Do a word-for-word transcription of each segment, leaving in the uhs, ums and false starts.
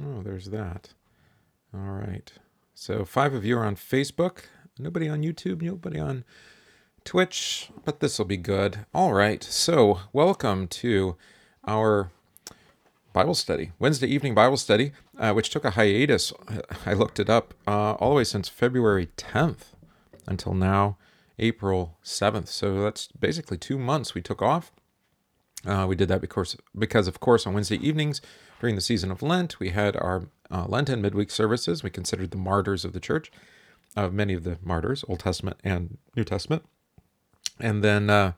Oh, there's that. All right. So five of you are on Facebook. Nobody on YouTube, nobody on Twitch, but this will be good. All right. So welcome to our Bible study, Wednesday evening Bible study, uh, which took a hiatus. I looked it up uh, all the way since February tenth until now, April seventh. So that's basically two months we took off. Uh, we did that because, because, of course, on Wednesday evenings during the season of Lent, we had our uh, Lenten midweek services. We considered the martyrs of the church, of uh, many of the martyrs, Old Testament and New Testament. And then uh,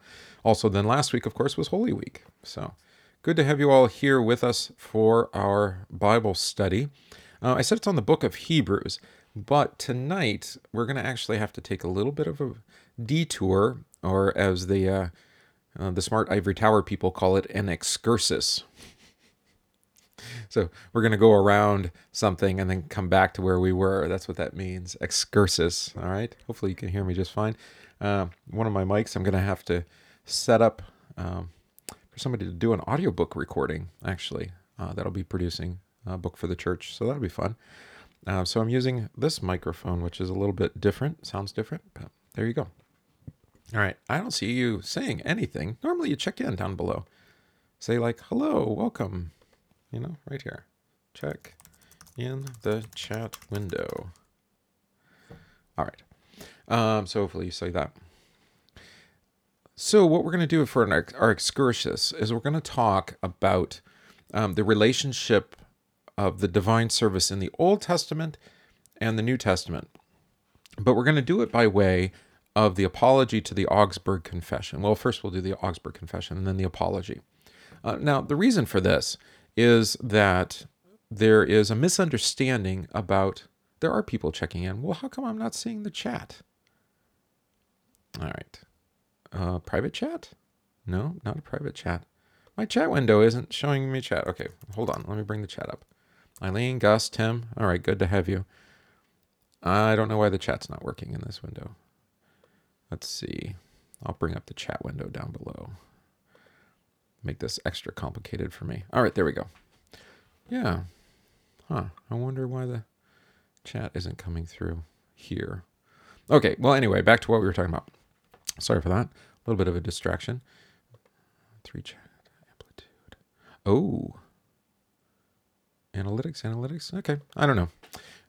also then last week, of course, was Holy Week. So good to have you all here with us for our Bible study. Uh, I said it's on the book of Hebrews, but tonight we're going to actually have to take a little bit of a detour, or as the... Uh, Uh, the smart ivory tower people call it an excursus. So we're going to go around something and then come back to where we were. That's what that means, excursus. All right. Hopefully you can hear me just fine. Uh, one of my mics I'm going to have to set up um, for somebody to do an audiobook recording, actually. Uh, that'll be producing a book for the church, so that'll be fun. Uh, so I'm using this microphone, which is a little bit different, sounds different, but there you go. All right, I don't see you saying anything. Normally you check in down below. Say like, hello, welcome, you know, right here. Check in the chat window. All right, um, so hopefully you say that. So what we're going to do for our, our excursus is we're going to talk about um, the relationship of the divine service in the Old Testament and the New Testament. But we're going to do it by way of the Apology to the Augsburg Confession. Well, first we'll do the Augsburg Confession and then the Apology. Uh, now, the reason for this is that there is a misunderstanding about, there are people checking in. Well, how come I'm not seeing the chat? All right. Uh, private chat? No, not a private chat. My chat window isn't showing me chat. Okay, hold on. Let me bring the chat up. Eileen, Gus, Tim. All right, good to have you. I don't know why the chat's not working in this window. Let's see. I'll bring up the chat window down below. Make this extra complicated for me. All right, there we go. Yeah. Huh. I wonder why the chat isn't coming through here. Okay, well, anyway, back to what we were talking about. Sorry for that. A little bit of a distraction. Three chat amplitude. Oh. Analytics, analytics. Okay, I don't know.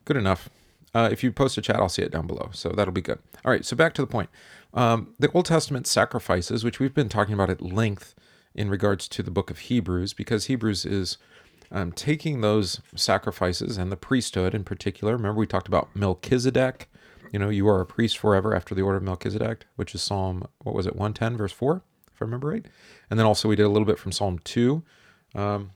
Good enough. Uh, if you post a chat, I'll see it down below, so that'll be good. All right, so back to the point. Um, the Old Testament sacrifices, which we've been talking about at length in regards to the book of Hebrews, because Hebrews is um, taking those sacrifices and the priesthood in particular. Remember we talked about Melchizedek. You know, you are a priest forever after the order of Melchizedek, which is Psalm, what was it, one ten, verse four, if I remember right? And then also we did a little bit from Psalm two, um,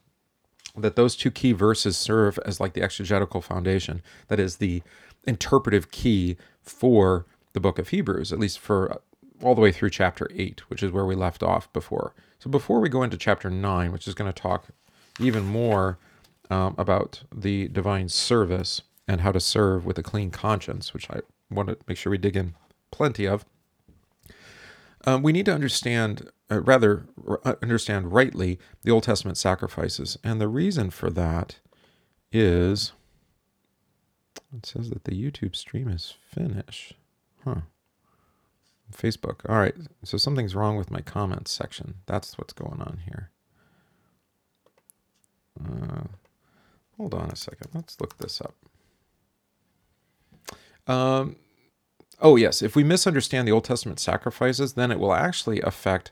that those two key verses serve as like the exegetical foundation, that is the interpretive key for the book of Hebrews, at least for all the way through chapter eight, which is where we left off before. So before we go into chapter nine, which is going to talk even more um, about the divine service and how to serve with a clean conscience, which I want to make sure we dig in plenty of, Um, we need to understand, uh, rather r- understand rightly, the Old Testament sacrifices. And the reason for that is, it says that the YouTube stream is finished. Huh. Facebook. All right. So something's wrong with my comments section. That's what's going on here. Uh, hold on a second. Let's look this up. Um. Oh, yes. If we misunderstand the Old Testament sacrifices, then it will actually affect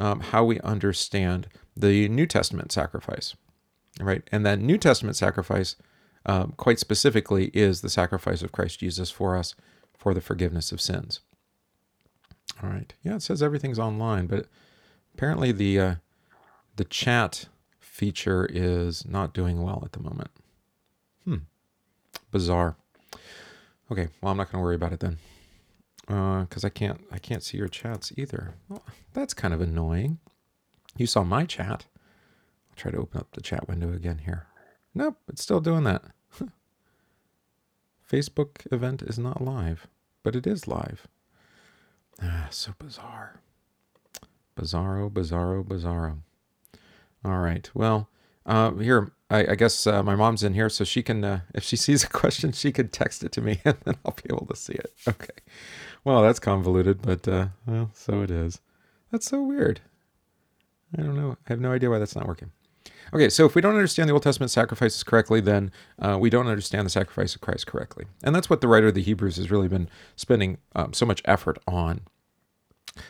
um, how we understand the New Testament sacrifice, right? And that New Testament sacrifice, um, quite specifically, is the sacrifice of Christ Jesus for us for the forgiveness of sins. All right. Yeah, it says everything's online, but apparently the uh, the chat feature is not doing well at the moment. Hmm. Bizarre. Okay. Well, I'm not going to worry about it then. Because uh, I can't I can't see your chats either. Well, that's kind of annoying. You saw my chat. I'll try to open up the chat window again here. Nope, it's still doing that. Huh. Facebook event is not live, but it is live. Ah, so bizarre. Bizarro, bizarro, bizarro. All right, well, Uh, here, I, I guess uh, my mom's in here, so she can, uh, if she sees a question, she could text it to me, and then I'll be able to see it. Okay. Well, that's convoluted, but uh, well, so it is. That's so weird. I don't know. I have no idea why that's not working. Okay, so if we don't understand the Old Testament sacrifices correctly, then uh, we don't understand the sacrifice of Christ correctly. And that's what the writer of the Hebrews has really been spending um, so much effort on.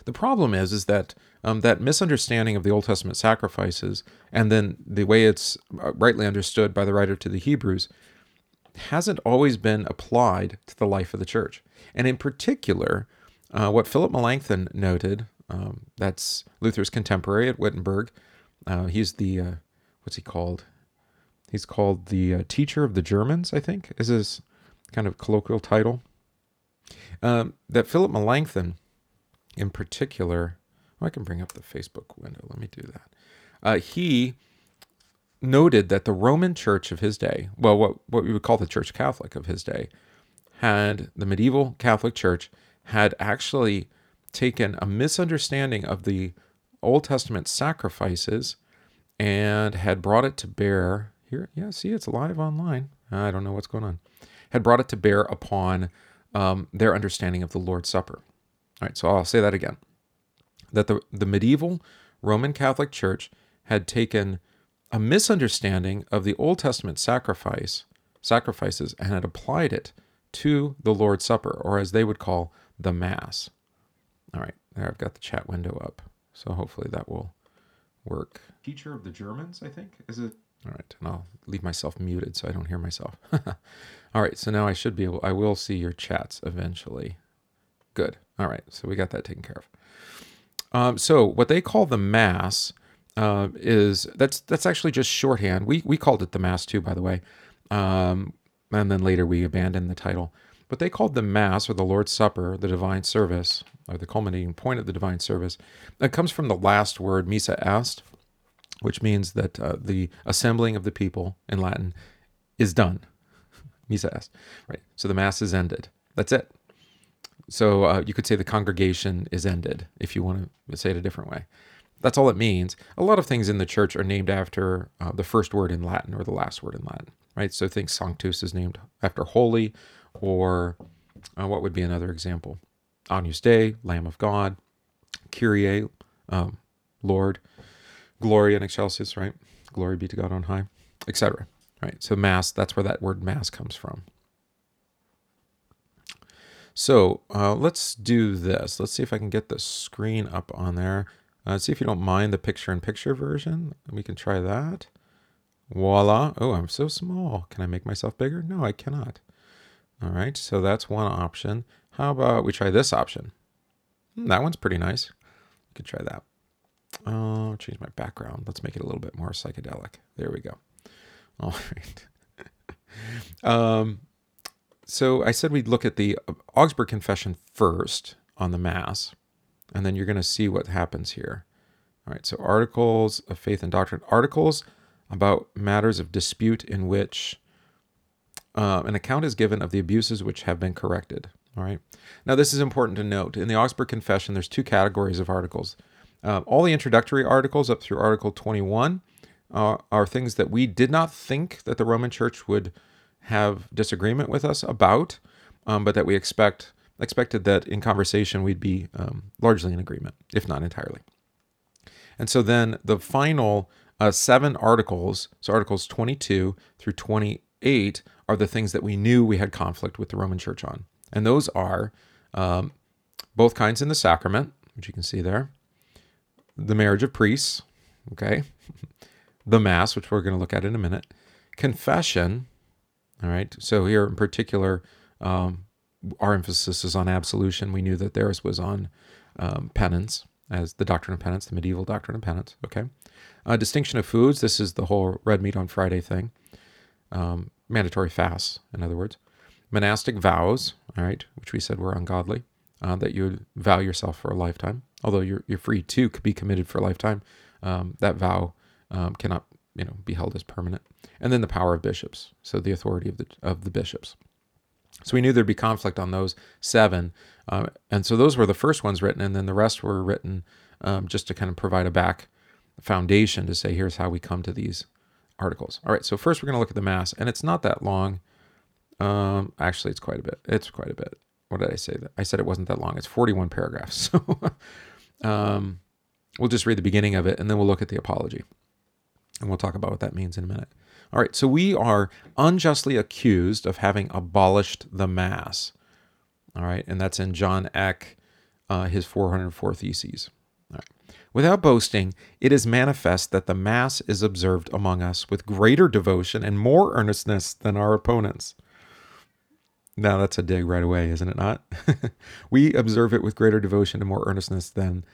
The problem is, is that um, that misunderstanding of the Old Testament sacrifices, and then the way it's rightly understood by the writer to the Hebrews, hasn't always been applied to the life of the church. And in particular, uh, what Philip Melanchthon noted, um, that's Luther's contemporary at Wittenberg, uh, he's the... Uh, What's he called? He's called the uh, teacher of the Germans, I think, is his kind of colloquial title. Um, that Philip Melanchthon, in particular, well, I can bring up the Facebook window. Let me do that. Uh, he noted that the Roman Church of his day, well, what what we would call the Church Catholic of his day, had the medieval Catholic Church had actually taken a misunderstanding of the Old Testament sacrifices and had brought it to bear here. Yeah, see, it's live online. I don't know what's going on. Had brought it to bear upon um, their understanding of the Lord's Supper. All right, so I'll say that again. That the, the medieval Roman Catholic Church had taken a misunderstanding of the Old Testament sacrifice sacrifices and had applied it to the Lord's Supper, or as they would call the Mass. All right, there I've got the chat window up. So hopefully that will work. Teacher of the Germans, I think, is it? All right, and I'll leave myself muted so I don't hear myself. All right, so now I should be able, I will see your chats eventually. Good. All right, so we got that taken care of. Um, so what they call the Mass uh, is, that's that's actually just shorthand. We we called it the Mass too, by the way. Um, and then later we abandoned the title. But they called the Mass, or the Lord's Supper, the divine service, or the culminating point of the divine service. That comes from the last word, missa est, which means that uh, the assembling of the people, in Latin, is done. Missa est, right? So the Mass is ended. That's it. So uh, you could say the congregation is ended, if you want to say it a different way. That's all it means. A lot of things in the church are named after uh, the first word in Latin, or the last word in Latin, right? So think Sanctus is named after holy, or uh, what would be another example? Agnus Dei, Lamb of God, Kyrie, um, Lord, Glory in excelsis, right? Glory be to God on high, et cetera. Right? So Mass, that's where that word Mass comes from. So uh, let's do this. Let's see if I can get the screen up on there. Uh, see if you don't mind the picture-in-picture version. We can try that. Voila. Oh, I'm so small. Can I make myself bigger? No, I cannot. All right, so that's one option. How about we try this option? Hmm, that one's pretty nice. You could try that. Oh, change my background. Let's make it a little bit more psychedelic. There we go. All right. um, so I said we'd look at the Augsburg Confession first on the Mass, and then you're going to see what happens here. All right, so articles of faith and doctrine. Articles about matters of dispute in which uh, an account is given of the abuses which have been corrected. All right. Now, this is important to note. In the Augsburg Confession, there's two categories of articles. Uh, all the introductory articles up through Article twenty-one uh, are things that we did not think that the Roman Church would have disagreement with us about, um, but that we expect expected that in conversation we'd be um, largely in agreement, if not entirely. And so then the final uh, seven articles, so Articles twenty-two through twenty-eight, are the things that we knew we had conflict with the Roman Church on. And those are um, both kinds in the sacrament, which you can see there, the marriage of priests, okay, the Mass, which we're going to look at in a minute, confession, all right, so here in particular, um, our emphasis is on absolution. We knew that theirs was on um, penance, as the doctrine of penance, the medieval doctrine of penance, okay. Uh, distinction of foods, this is the whole red meat on Friday thing, um, mandatory fasts, in other words, monastic vows, all right, which we said were ungodly, uh, that you would vow yourself for a lifetime. Although you're you're free to be committed for a lifetime, um, that vow um, cannot you know be held as permanent. And then the power of bishops, so the authority of the of the bishops. So we knew there'd be conflict on those seven, uh, and so those were the first ones written, and then the rest were written um, just to kind of provide a back foundation to say here's how we come to these articles. All right, so first we're going to look at the Mass, and it's not that long. Um, actually, it's quite a bit. It's quite a bit. What did I say? I said it wasn't that long. It's forty-one paragraphs. So um, we'll just read the beginning of it, and then we'll look at the Apology. And we'll talk about what that means in a minute. All right, so we are unjustly accused of having abolished the Mass. All right, and that's in John Eck, uh, his four hundred four Theses. All right. Without boasting, it is manifest that the Mass is observed among us with greater devotion and more earnestness than our opponents. Now, that's a dig right away, isn't it not? We observe it with greater devotion and more earnestness than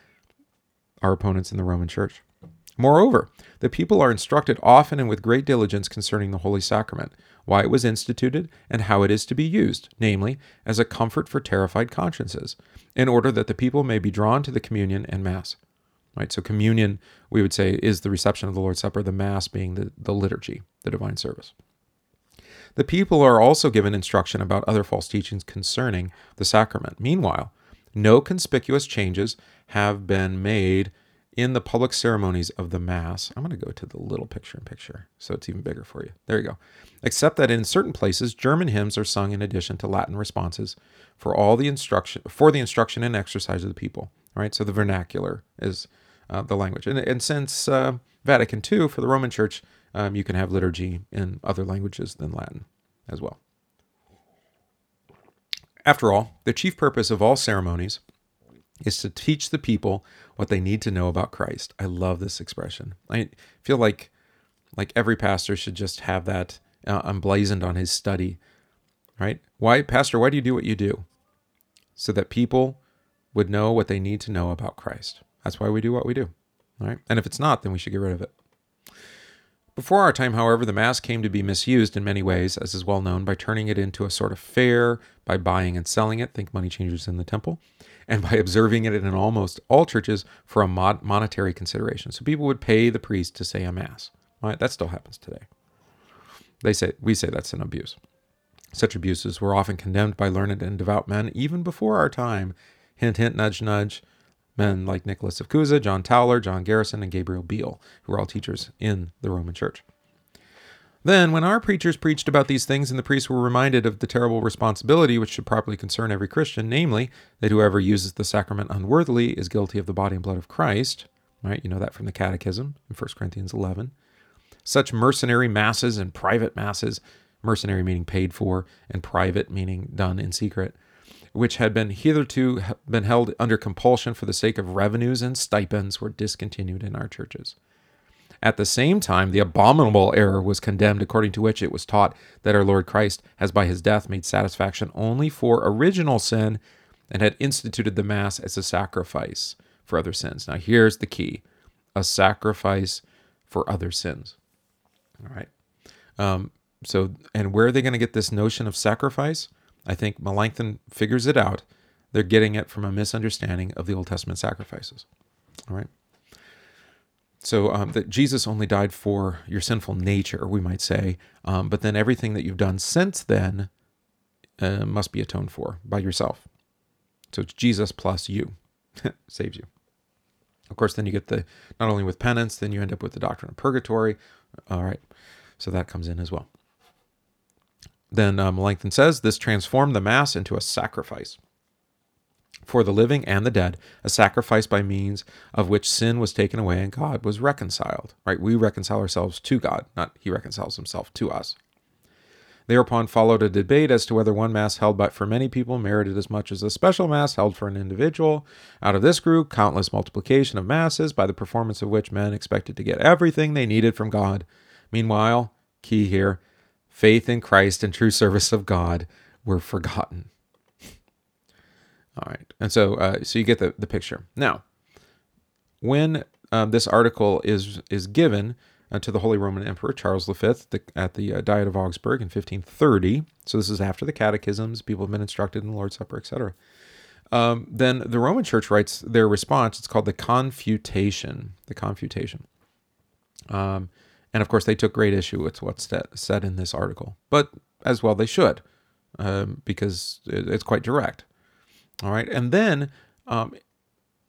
our opponents in the Roman Church. Moreover, the people are instructed often and with great diligence concerning the Holy Sacrament, why it was instituted, and how it is to be used, namely, as a comfort for terrified consciences, in order that the people may be drawn to the communion and Mass. Right, so communion, we would say, is the reception of the Lord's Supper, the Mass being the, the liturgy, the divine service. The people are also given instruction about other false teachings concerning the sacrament. Meanwhile, no conspicuous changes have been made in the public ceremonies of the Mass. I'm going to go to the little picture in picture, so it's even bigger for you. There you go. Except that in certain places, German hymns are sung in addition to Latin responses for all the instruction, for the instruction and exercise of the people. All right, so the vernacular is uh, the language. And, and since uh, Vatican two, for the Roman Church, um, you can have liturgy in other languages than Latin as well. After all, the chief purpose of all ceremonies is to teach the people what they need to know about Christ. I love this expression. I feel like like every pastor should just have that uh, emblazoned on his study, right? Why, pastor, why do you do what you do? So that people would know what they need to know about Christ. That's why we do what we do, right? And if it's not, then we should get rid of it. Before our time, however, the Mass came to be misused in many ways, as is well known, by turning it into a sort of fair, by buying and selling it, think money changers in the temple, and by observing it in almost all churches for a mod- monetary consideration. So people would pay the priest to say a Mass. All right, that still happens today. They say we say that's an abuse. Such abuses were often condemned by learned and devout men even before our time. Hint, hint, nudge, nudge. Men like Nicholas of Cusa, John Towler, John Garrison, and Gabriel Beale, who were all teachers in the Roman Church. Then, when our preachers preached about these things and the priests were reminded of the terrible responsibility which should properly concern every Christian, namely, that whoever uses the sacrament unworthily is guilty of the body and blood of Christ, right? You know that from the Catechism in First Corinthians eleven. Such mercenary masses and private masses, mercenary meaning paid for, and private meaning done in secret, which had been hitherto been held under compulsion for the sake of revenues and stipends, were discontinued in our churches. At the same time, the abominable error was condemned, according to which it was taught that our Lord Christ has by his death made satisfaction only for original sin and had instituted the Mass as a sacrifice for other sins. Now here's the key, a sacrifice for other sins. All right. Um, so, and where are they going to get this notion of sacrifice? I think Melanchthon figures it out. They're getting it from a misunderstanding of the Old Testament sacrifices. All right. So um, that Jesus only died for your sinful nature, we might say, um, but then everything that you've done since then uh, must be atoned for by yourself. So it's Jesus plus you saves you. Of course, then you get the, not only with penance, then you end up with the doctrine of purgatory. All right. So that comes in as well. Then uh, Melanchthon says, this transformed the Mass into a sacrifice for the living and the dead, a sacrifice by means of which sin was taken away and God was reconciled. Right? We reconcile ourselves to God, not he reconciles himself to us. Thereupon followed a debate as to whether one Mass held by for many people merited as much as a special Mass held for an individual. Out of this grew countless multiplication of Masses, by the performance of which men expected to get everything they needed from God. Meanwhile, key here, faith in Christ and true service of God were forgotten. All right, and so uh, so you get the, the picture. Now, when uh, this article is is given uh, to the Holy Roman Emperor Charles the Fifth the, at the uh, Diet of Augsburg in fifteen thirty, so this is after the catechisms, people have been instructed in the Lord's Supper, et cetera. Um, then the Roman Church writes their response. It's called the Confutation. The Confutation. Um, And, of course, they took great issue with what's said in this article. But, as well, they should, um, because it's quite direct. All right. And then, um,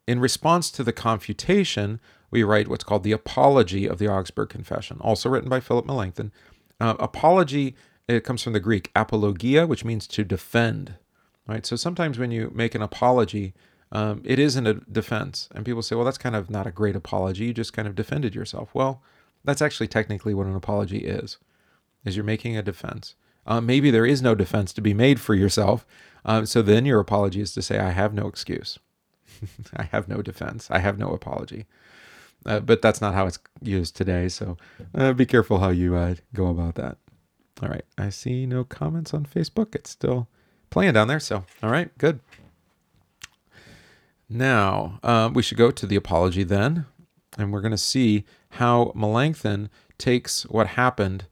in response to the Confutation, we write what's called the Apology of the Augsburg Confession, also written by Philip Melanchthon. Uh, apology, it comes from the Greek apologia, which means to defend, right? So sometimes when you make an apology, um, it isn't a defense. And people say, well, that's kind of not a great apology. You just kind of defended yourself. Well, that's actually technically what an apology is, is you're making a defense. Uh, maybe there is no defense to be made for yourself. Uh, so then your apology is to say, I have no excuse. I have no defense. I have no apology. Uh, but that's not how it's used today. So uh, be careful how you uh, go about that. All right. I see no comments on Facebook. It's still playing down there. So, all right, good. Now, uh, we should go to the apology then. And we're going to see how Melanchthon takes what happened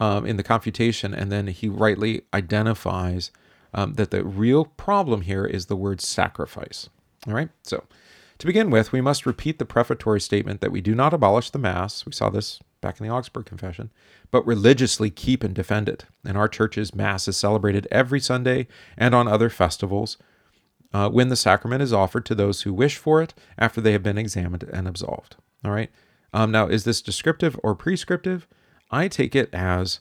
Um, in the Confutation, and then he rightly identifies um, that the real problem here is the word sacrifice. All right, so to begin with, we must repeat the prefatory statement that we do not abolish the Mass, we saw this back in the Augsburg Confession, but religiously keep and defend it. In our churches, Mass is celebrated every Sunday and on other festivals uh, when the sacrament is offered to those who wish for it after they have been examined and absolved. All right, um, now is this descriptive or prescriptive? I take it as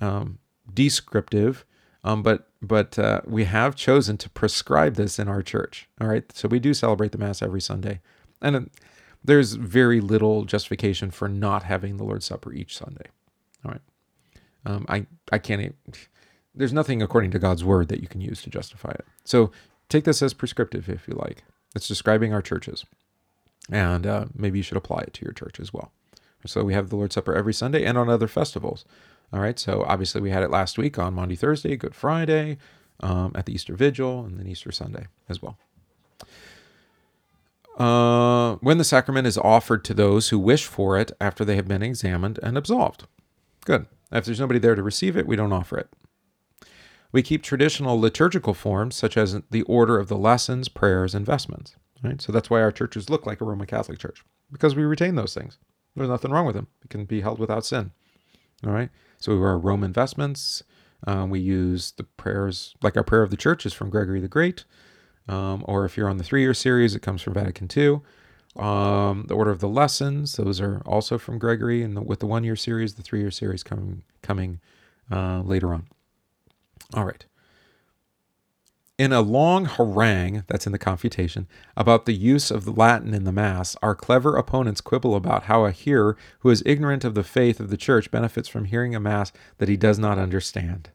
um, descriptive, um, but but uh, we have chosen to prescribe this in our church. All right, so we do celebrate the Mass every Sunday, and uh, there's very little justification for not having the Lord's Supper each Sunday. All right, um, I I can't. Even, there's nothing according to God's Word that you can use to justify it. So take this as prescriptive if you like. It's describing our churches, and uh, maybe you should apply it to your church as well. So we have the Lord's Supper every Sunday and on other festivals. All right, so obviously we had it last week on Maundy Thursday, Good Friday, um, at the Easter Vigil, and then Easter Sunday as well. Uh, when the sacrament is offered to those who wish for it after they have been examined and absolved. Good. If there's nobody there to receive it, we don't offer it. We keep traditional liturgical forms, such as the order of the lessons, prayers, and vestments. Right? So that's why our churches look like a Roman Catholic church, because we retain those things. There's nothing wrong with them. It can be held without sin. All right. So we wear Roman vestments. Um, we use the prayers, like our prayer of the church is from Gregory the Great. Um, or if you're on the three-year series, it comes from Vatican two. Um, the order of the lessons, those are also from Gregory. And the, with the one-year series, the three-year series coming, coming uh, later on. All right. In a long harangue, that's in the Confutation, about the use of Latin in the Mass, our clever opponents quibble about how a hearer who is ignorant of the faith of the Church benefits from hearing a Mass that he does not understand.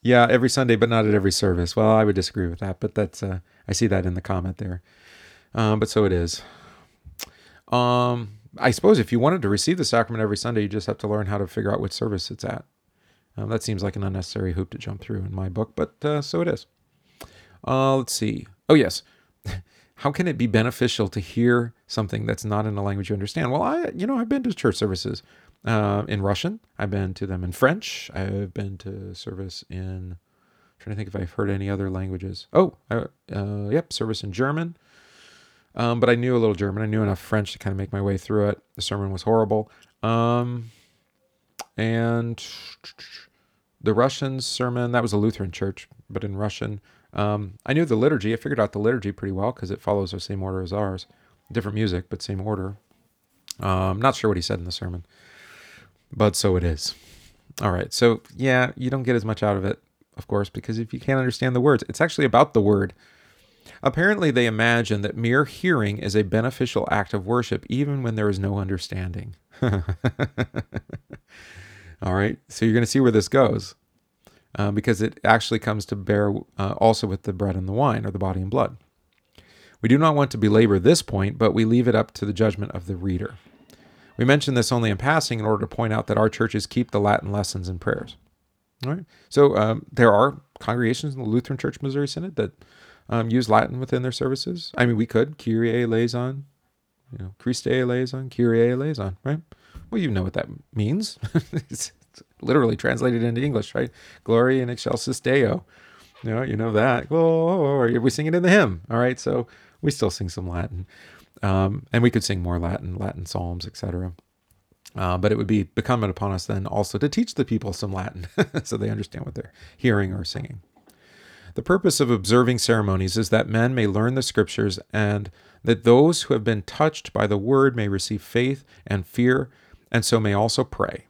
Yeah, every Sunday, but not at every service. Well, I would disagree with that, but that's uh, I see that in the comment there. Um, but so it is. Um, I suppose if you wanted to receive the sacrament every Sunday, you just have to learn how to figure out which service it's at. Um, that seems like an unnecessary hoop to jump through in my book, but uh, so it is. Uh, let's see. Oh, yes. How can it be beneficial to hear something that's not in a language you understand? Well, I, you know, I've been to church services uh, in Russian. I've been to them in French. I've been to service in, I'm trying to think if I've heard any other languages. Oh, I, uh, yep, service in German. Um, but I knew a little German. I knew enough French to kind of make my way through it. The sermon was horrible. Um... And the Russian sermon, that was a Lutheran church, but in Russian. Um, I knew the liturgy. I figured out the liturgy pretty well because it follows the same order as ours. Different music, but same order. Um, not sure what he said in the sermon, but so it is. All right. So, yeah, you don't get as much out of it, of course, because if you can't understand the words, it's actually about the word. Apparently, they imagine that mere hearing is a beneficial act of worship, even when there is no understanding. All right, so you're going to see where this goes, uh, because it actually comes to bear uh, also with the bread and the wine, or the body and blood. We do not want to belabor this point, but we leave it up to the judgment of the reader. We mention this only in passing in order to point out that our churches keep the Latin lessons and prayers. All right, so um, there are congregations in the Lutheran Church Missouri Synod that Um, use Latin within their services. I mean, we could. Kyrie eleison, you know, Christe eleison, Kyrie eleison, right? Well, you know what that means. It's literally translated into English, right? Glory in excelsis Deo. You know, you know that. Glory. We sing it in the hymn, all right? So we still sing some Latin. Um, and we could sing more Latin, Latin psalms, et cetera. Uh, but it would be incumbent upon us then also to teach the people some Latin so they understand what they're hearing or singing. The purpose of observing ceremonies is that men may learn the scriptures and that those who have been touched by the word may receive faith and fear, and so may also pray.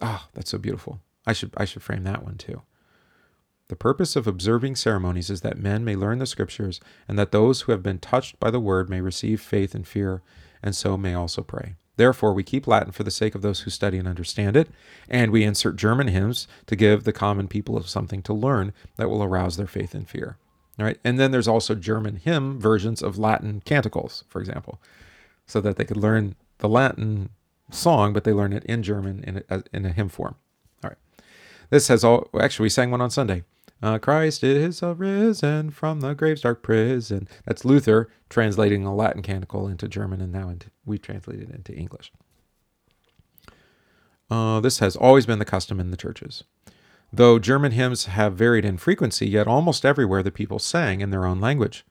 Ah, oh, that's so beautiful. I should, I should frame that one too. The purpose of observing ceremonies is that men may learn the scriptures and that those who have been touched by the word may receive faith and fear, and so may also pray. Therefore, we keep Latin for the sake of those who study and understand it, and we insert German hymns to give the common people of something to learn that will arouse their faith and fear. All right, and then there's also German hymn versions of Latin canticles, for example, so that they could learn the Latin song, but they learn it in German in a, in a hymn form. All right, this has all. Actually, we sang one on Sunday. Uh, Christ is arisen from the grave's dark prison. That's Luther translating a Latin canticle into German, and now into, we translate it into English. Uh, this has always been the custom in the churches. Though German hymns have varied in frequency, yet almost everywhere the people sang in their own language.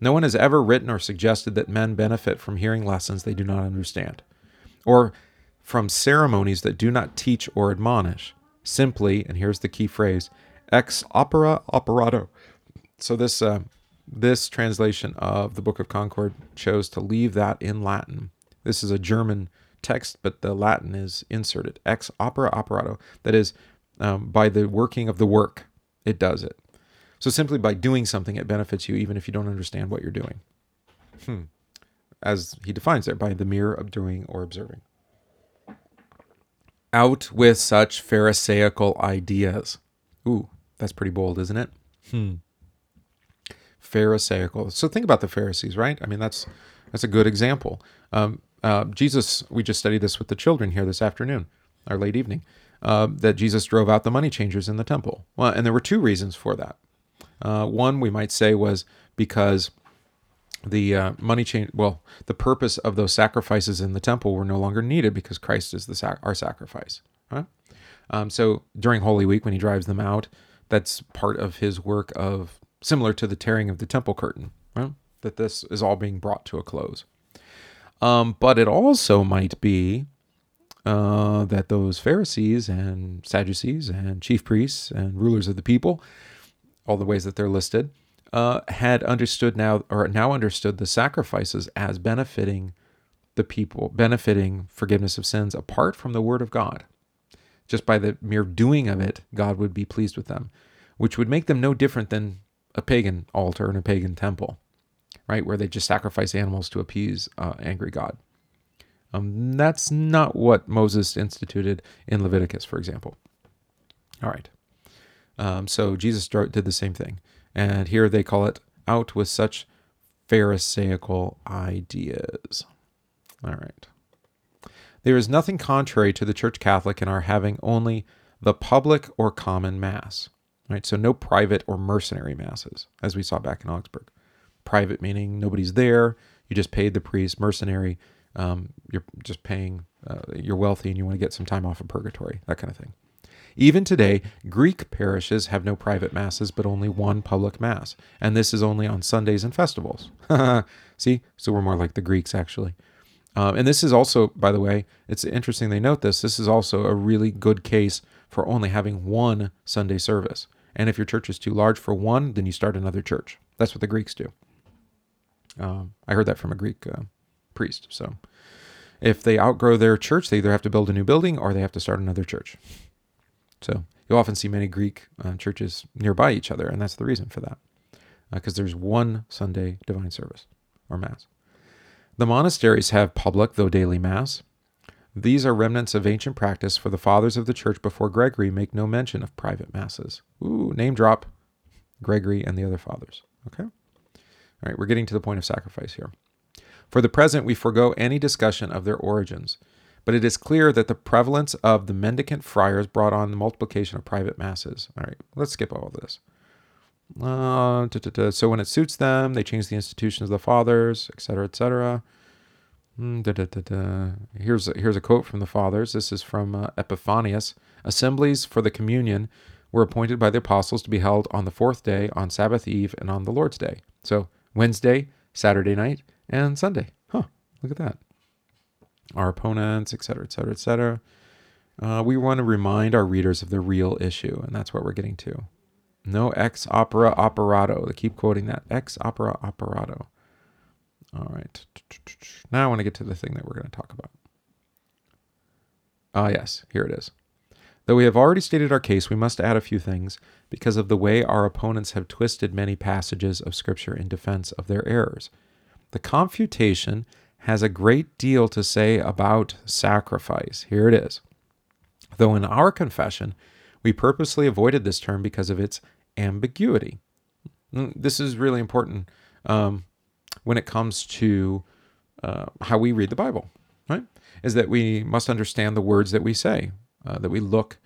No one has ever written or suggested that men benefit from hearing lessons they do not understand, or from ceremonies that do not teach or admonish. Simply, and here's the key phrase, ex opera operato. So this uh, this translation of the Book of Concord chose to leave that in Latin. This is a German text, but the Latin is inserted. Ex opera operato. That is, um, by the working of the work, it does it. So simply by doing something, it benefits you, even if you don't understand what you're doing. Hmm. As he defines there, by the mere of doing or observing. Out with such pharisaical ideas. Ooh. That's pretty bold, isn't it? Hmm. Pharisaical. So think about the Pharisees, right? I mean, that's that's a good example. Um, uh, Jesus, we just studied this with the children here this afternoon, or late evening, uh, that Jesus drove out the money changers in the temple. Well, and there were two reasons for that. Uh, one, we might say, was because the uh, money change, well, the purpose of those sacrifices in the temple were no longer needed because Christ is the sac- our sacrifice. Huh? Um, so during Holy Week, when he drives them out, that's part of his work of, similar to the tearing of the temple curtain, right? That this is all being brought to a close. Um, but it also might be uh, that those Pharisees and Sadducees and chief priests and rulers of the people, all the ways that they're listed, uh, had understood now, or now understood the sacrifices as benefiting the people, benefiting forgiveness of sins apart from the word of God. Just by the mere doing of it, God would be pleased with them, which would make them no different than a pagan altar and a pagan temple, right? Where they just sacrifice animals to appease uh, angry God. Um, that's not what Moses instituted in Leviticus, for example. All right. Um, so Jesus did the same thing. And here they call it out with such pharisaical ideas. All right. There is nothing contrary to the Church Catholic in our having only the public or common mass, right? So no private or mercenary masses, as we saw back in Augsburg. Private meaning nobody's there, you just paid the priest. Mercenary, um, you're just paying, uh, you're wealthy and you want to get some time off of purgatory, that kind of thing. Even today, Greek parishes have no private masses, but only one public mass. And this is only on Sundays and festivals. See, so we're more like the Greeks, actually. Um, and this is also, by the way, it's interesting they note this, this is also a really good case for only having one Sunday service. And if your church is too large for one, then you start another church. That's what the Greeks do. Um, I heard that from a Greek uh, priest. So if they outgrow their church, they either have to build a new building or they have to start another church. So you'll often see many Greek uh, churches nearby each other, and that's the reason for that. Because uh, there's one Sunday divine service or mass. The monasteries have public, though daily, mass. These are remnants of ancient practice, for the fathers of the church before Gregory make no mention of private masses. Ooh, name drop. Gregory and the other fathers. Okay? All right, we're getting to the point of sacrifice here. For the present, we forego any discussion of their origins, but it is clear that the prevalence of the mendicant friars brought on the multiplication of private masses. All right, let's skip all of this. Uh, da, da, da. So when it suits them, they change the institutions of the fathers, et cetera, et cetera. Mm, da, da, da, da. Here's a, here's a quote from the fathers. This is from uh, Epiphanius. Assemblies for the communion were appointed by the apostles to be held on the fourth day, on Sabbath eve, and on the Lord's day. So Wednesday, Saturday night, and Sunday. Huh? Look at that. Our opponents, et cetera, et cetera, et cetera. Uh, we want to remind our readers of the real issue, and that's what we're getting to. No ex opera operato. They keep quoting that. Ex opera operato. All right. Now I want to get to the thing that we're going to talk about. Ah, yes. Here it is. Though we have already stated our case, we must add a few things because of the way our opponents have twisted many passages of Scripture in defense of their errors. The Confutation has a great deal to say about sacrifice. Here it is. Though in our confession, we purposely avoided this term because of its ambiguity. This is really important um, when it comes to uh, how we read the Bible, right? Is that we must understand the words that we say, uh, that we look,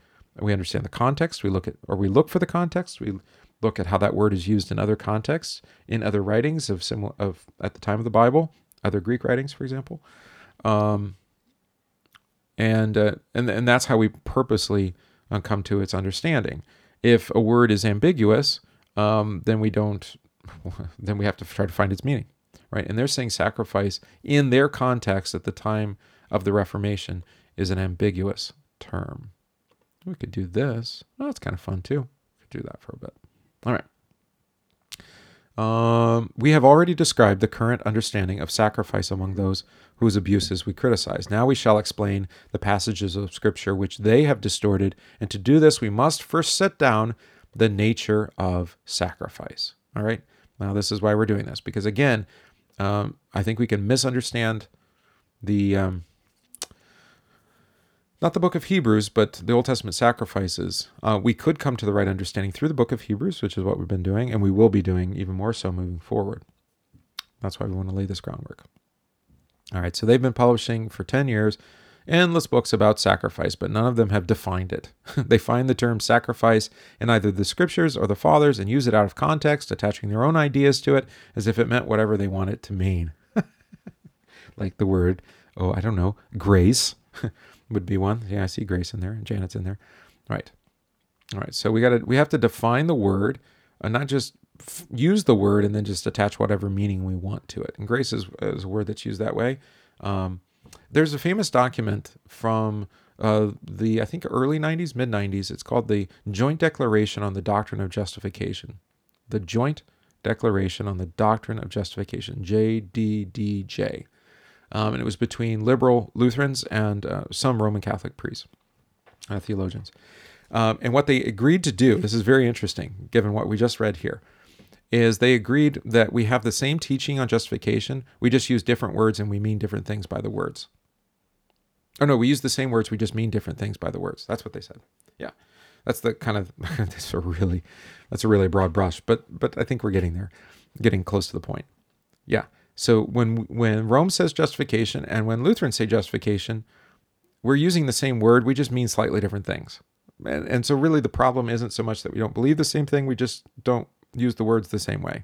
we understand the context, we look at, or we look for the context, we look at how that word is used in other contexts, in other writings of similar, of at the time of the Bible, other Greek writings, for example, um, and uh, and and that's how we purposely come to its understanding. If a word is ambiguous, um, then we don't, then we have to try to find its meaning, right? And they're saying sacrifice in their context at the time of the Reformation is an ambiguous term. We could do this. Oh, that's kind of fun too. We could do that for a bit. All right. Um, we have already described the current understanding of sacrifice among those whose abuses we criticize. Now we shall explain the passages of Scripture which they have distorted, and to do this we must first set down the nature of sacrifice. All right? Now this is why we're doing this, because again, um, I think we can misunderstand the, um, not the book of Hebrews, but the Old Testament sacrifices. Uh, we could come to the right understanding through the book of Hebrews, which is what we've been doing, and we will be doing even more so moving forward. That's why we want to lay this groundwork. All right, so they've been publishing for ten years endless books about sacrifice, but none of them have defined it. They find the term sacrifice in either the Scriptures or the Fathers and use it out of context, attaching their own ideas to it as if it meant whatever they want it to mean. Like the word, oh, I don't know, grace would be one. Yeah, I see grace in there, and Janet's in there. All right. All right, so we got to we have to define the word and not just use the word and then just attach whatever meaning we want to it. And grace is, is a word that's used that way. Um, there's a famous document from uh, the, I think, early nineties, mid-nineties. It's called the Joint Declaration on the Doctrine of Justification. The Joint Declaration on the Doctrine of Justification, J D D J. Um, and it was between liberal Lutherans and uh, some Roman Catholic priests, uh, theologians. Um, and what they agreed to do, this is very interesting, given what we just read here, is they agreed that we have the same teaching on justification, we just use different words and we mean different things by the words. Oh no, we use the same words, we just mean different things by the words. That's what they said. Yeah, that's the kind of, that's a really, that's a really broad brush, but but I think we're getting there, getting close to the point. Yeah, so when when Rome says justification and when Lutherans say justification, we're using the same word, we just mean slightly different things. And, and so really the problem isn't so much that we don't believe the same thing, we just don't use the words the same way.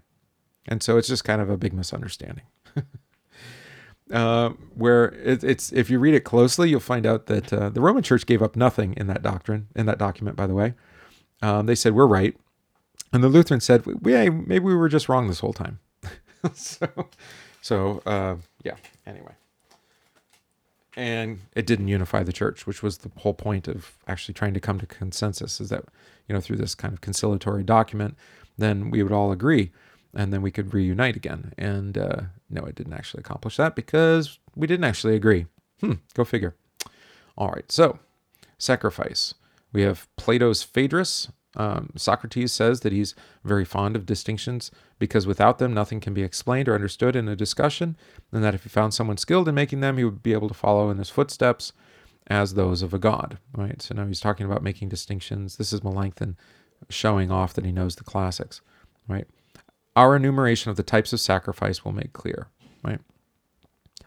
And so it's just kind of a big misunderstanding. uh, where it, it's, if you read it closely, you'll find out that uh, the Roman Church gave up nothing in that doctrine, in that document, by the way. Um, they said, we're right. And the Lutherans said, yeah, maybe we were just wrong this whole time. so, so uh, yeah, anyway. And it didn't unify the church, which was the whole point of actually trying to come to consensus, is that, you know, through this kind of conciliatory document, then we would all agree, and then we could reunite again. And uh, no, it didn't actually accomplish that because we didn't actually agree. Hmm, go figure. All right, so sacrifice. We have Plato's Phaedrus. Um, Socrates says that he's very fond of distinctions because without them nothing can be explained or understood in a discussion, and that if he found someone skilled in making them, he would be able to follow in his footsteps as those of a god. Right? So now he's talking about making distinctions. This is Melanchthon showing off that he knows the classics, right? Our enumeration of the types of sacrifice will make clear, right?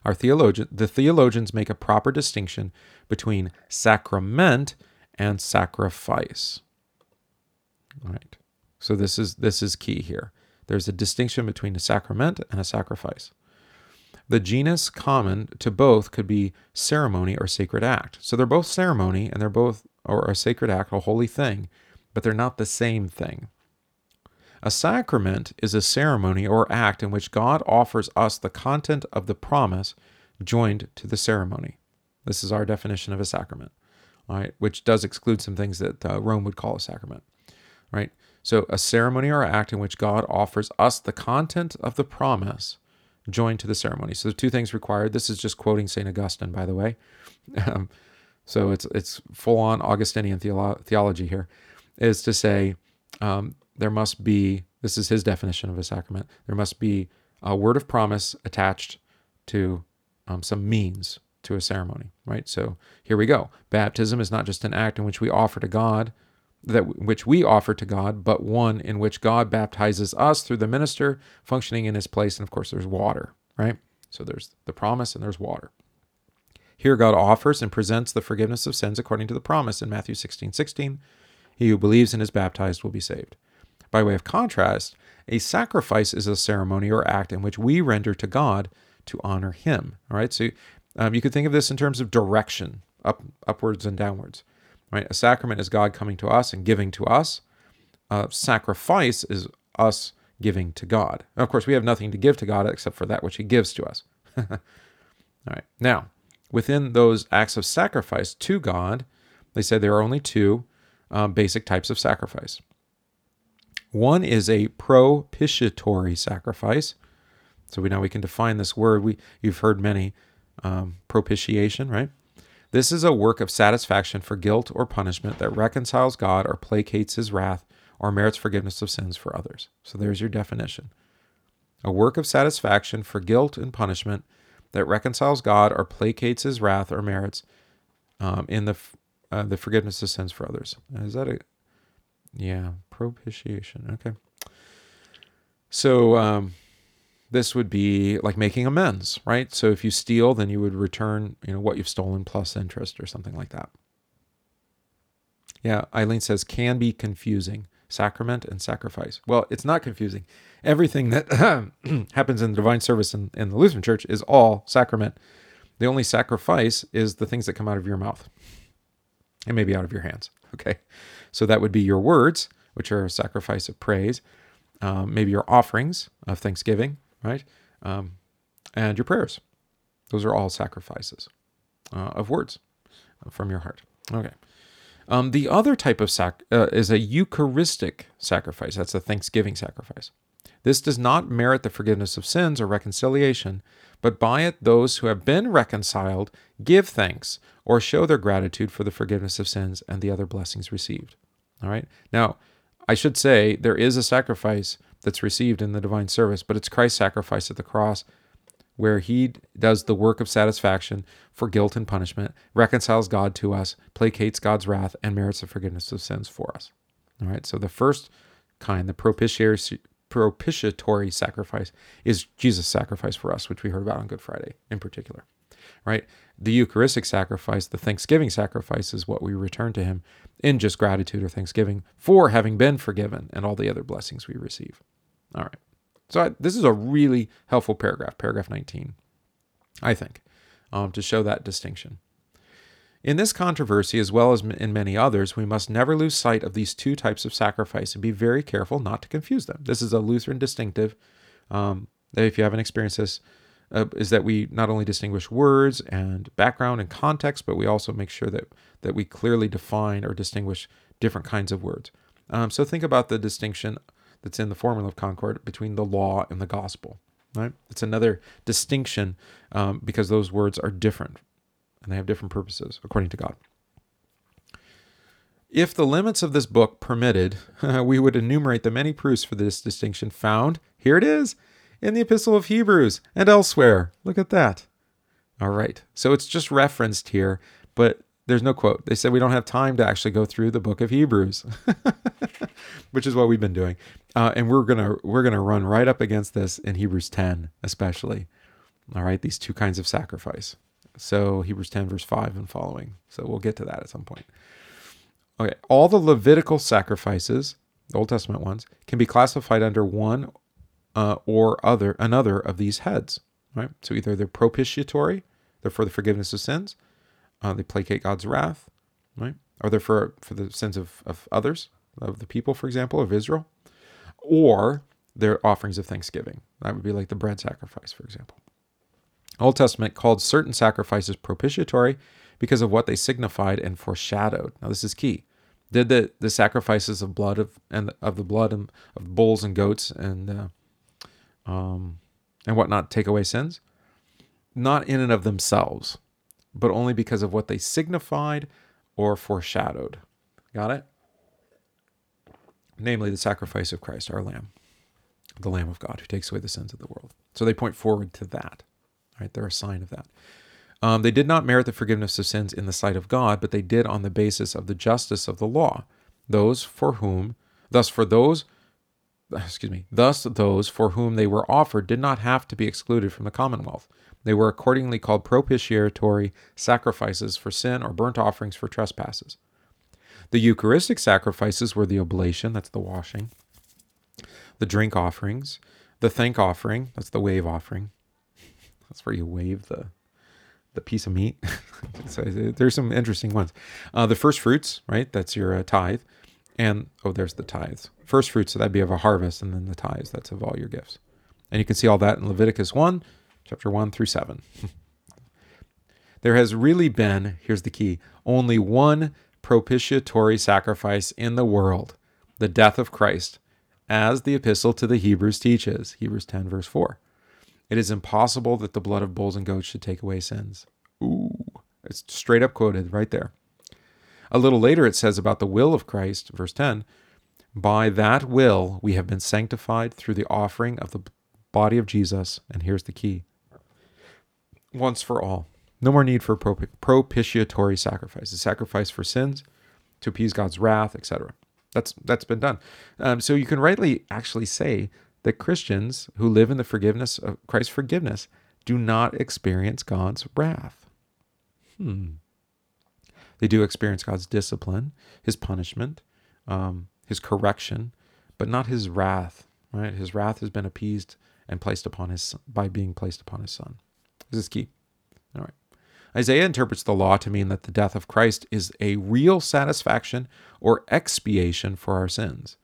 Our theologian, the theologians make a proper distinction between sacrament and sacrifice. All right. So this is this is key here. There's a distinction between a sacrament and a sacrifice. The genus common to both could be ceremony or sacred act. So they're both ceremony and they're both or a sacred act, a holy thing. But they're not the same thing. A sacrament is a ceremony or act in which God offers us the content of the promise joined to the ceremony. This is our definition of a sacrament, all right, which does exclude some things that uh, Rome would call a sacrament, right? So a ceremony or act in which God offers us the content of the promise joined to the ceremony. So the two things required. This is just quoting Saint Augustine, by the way. Um, so it's it's full-on Augustinian theolo- theology here, is to say um, there must be, this is his definition of a sacrament, there must be a word of promise attached to um, some means to a ceremony, right? So here we go. Baptism is not just an act in which we offer to God, that which we offer to God, but one in which God baptizes us through the minister functioning in his place. And of course, there's water, right? So there's the promise and there's water. Here God offers and presents the forgiveness of sins according to the promise in Matthew sixteen sixteen. He who believes and is baptized will be saved. By way of contrast, a sacrifice is a ceremony or act in which we render to God to honor him. All right, so um, you could think of this in terms of direction, up, upwards and downwards. Right? A sacrament is God coming to us and giving to us. Uh, sacrifice is us giving to God. And of course, we have nothing to give to God except for that which he gives to us. All right. Now, within those acts of sacrifice to God, they said there are only two um, basic types of sacrifice. One is a propitiatory sacrifice. So we now we can define this word. We you've heard many um, propitiation, right? This is a work of satisfaction for guilt or punishment that reconciles God or placates his wrath or merits forgiveness of sins for others. So there's your definition. A work of satisfaction for guilt and punishment that reconciles God or placates his wrath or merits um, in the uh, the forgiveness of sins for others. Is that a... Yeah, propitiation. Okay. So um, this would be like making amends, right? So if you steal, then you would return, you know, what you've stolen plus interest or something like that. Yeah, Eileen says, can be confusing, sacrament and sacrifice. Well, it's not confusing. Everything that happens in the divine service in, in the Lutheran Church is all sacrament. The only sacrifice is the things that come out of your mouth and maybe out of your hands. Okay, so that would be your words, which are a sacrifice of praise, um, maybe your offerings of thanksgiving, right? Um, and your prayers. Those are all sacrifices uh, of words from your heart. Okay. Um, the other type of sac uh, is a Eucharistic sacrifice. That's a thanksgiving sacrifice. This does not merit the forgiveness of sins or reconciliation, but by it those who have been reconciled give thanks or show their gratitude for the forgiveness of sins and the other blessings received. All right. Now, I should say there is a sacrifice that's received in the divine service, but it's Christ's sacrifice at the cross where he does the work of satisfaction for guilt and punishment, reconciles God to us, placates God's wrath, and merits the forgiveness of sins for us. All right. So the first kind, the propitiatory propitiatory sacrifice, is Jesus' sacrifice for us, which we heard about on Good Friday in particular, right? The Eucharistic sacrifice, the thanksgiving sacrifice, is what we return to him in just gratitude or thanksgiving for having been forgiven and all the other blessings we receive. All right. So I, this is a really helpful paragraph, paragraph nineteen, I think, um, to show that distinction. In this controversy, as well as in many others, we must never lose sight of these two types of sacrifice and be very careful not to confuse them. This is a Lutheran distinctive. Um, if you haven't experienced this, uh, is that we not only distinguish words and background and context, but we also make sure that, that we clearly define or distinguish different kinds of words. Um, so think about the distinction that's in the Formula of Concord between the law and the gospel. Right? It's another distinction um, because those words are different. And they have different purposes, according to God. If the limits of this book permitted, we would enumerate the many proofs for this distinction found, here it is, in the Epistle of Hebrews and elsewhere. Look at that. All right. So it's just referenced here, but there's no quote. They said we don't have time to actually go through the book of Hebrews, which is what we've been doing. Uh, and we're gonna we're gonna run right up against this in Hebrews ten, especially. All right, these two kinds of sacrifice. So Hebrews ten, verse five and following. So we'll get to that at some point. Okay, all the Levitical sacrifices, the Old Testament ones, can be classified under one uh, or other another of these heads. Right? So either they're propitiatory, they're for the forgiveness of sins, uh, they placate God's wrath, right? Or they're for, for the sins of, of others, of the people, for example, of Israel, or they're offerings of thanksgiving. That would be like the bread sacrifice, for example. Old Testament called certain sacrifices propitiatory because of what they signified and foreshadowed. Now, this is key. did the, the sacrifices of blood of and of the blood and, of bulls and goats and uh, um and whatnot take away sins? Not in and of themselves, but only because of what they signified or foreshadowed. Got it? Namely, the sacrifice of Christ, our Lamb, the Lamb of God, who takes away the sins of the world. So they point forward to that. Right? They're a sign of that. Um, they did not merit the forgiveness of sins in the sight of God, but they did on the basis of the justice of the law. Those for whom, thus for those, excuse me, thus those for whom they were offered did not have to be excluded from the commonwealth. They were accordingly called propitiatory sacrifices for sin or burnt offerings for trespasses. The Eucharistic sacrifices were the oblation, that's the washing, the drink offerings, the thank offering, that's the wave offering. That's where you wave the the piece of meat. So there's some interesting ones. Uh, the first fruits, right? That's your uh, tithe. And, oh, there's the tithes. First fruits, so that'd be of a harvest, and then the tithes, that's of all your gifts. And you can see all that in Leviticus one, chapter one through seven. There has really been, here's the key, only one propitiatory sacrifice in the world, the death of Christ, as the epistle to the Hebrews teaches, Hebrews ten, verse four. It is impossible that the blood of bulls and goats should take away sins. Ooh, it's straight up quoted right there. A little later it says about the will of Christ, verse ten, by that will we have been sanctified through the offering of the body of Jesus, and here's the key, once for all. No more need for propitiatory sacrifice, a sacrifice for sins, to appease God's wrath, et cetera. That's that's been done. Um, so you can rightly actually say that Christians who live in the forgiveness of Christ's forgiveness do not experience God's wrath. Hmm. They do experience God's discipline, His punishment, um, His correction, but not His wrath. Right? His wrath has been appeased and placed upon His by being placed upon His Son. This is key. All right. Isaiah interprets the law to mean that the death of Christ is a real satisfaction or expiation for our sins,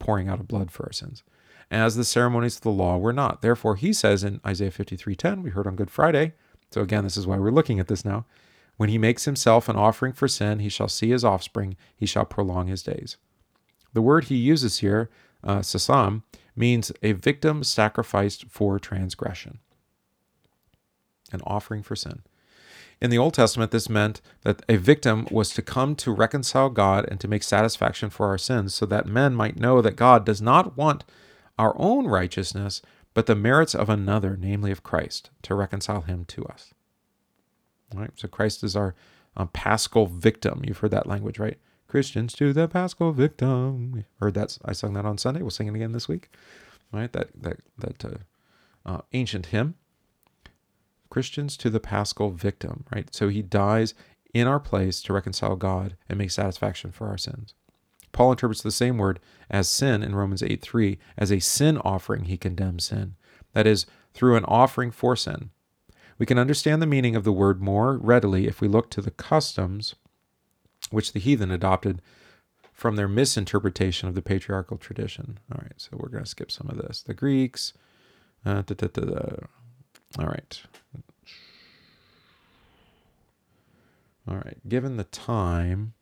pouring out of blood for our sins, as the ceremonies of the law were not. Therefore, he says in Isaiah fifty-three ten, we heard on Good Friday, so again, this is why we're looking at this now, when he makes himself an offering for sin, he shall see his offspring, he shall prolong his days. The word he uses here, uh, sasam, means a victim sacrificed for transgression, an offering for sin. In the Old Testament, this meant that a victim was to come to reconcile God and to make satisfaction for our sins so that men might know that God does not want our own righteousness, but the merits of another, namely of Christ, to reconcile him to us. All right, so Christ is our um, paschal victim. You've heard that language, right? Christians to the paschal victim. We heard that. I sung that on Sunday. We'll sing it again this week. All right, that, that, that uh, uh, ancient hymn. Christians to the paschal victim, right? So he dies in our place to reconcile God and make satisfaction for our sins. Paul interprets the same word as sin in Romans eight three, as a sin offering he condemns sin, that is, through an offering for sin. We can understand the meaning of the word more readily if we look to the customs which the heathen adopted from their misinterpretation of the patriarchal tradition. All right, so we're going to skip some of this. The Greeks, uh, da, da, da, da. All right. All right. Given the time,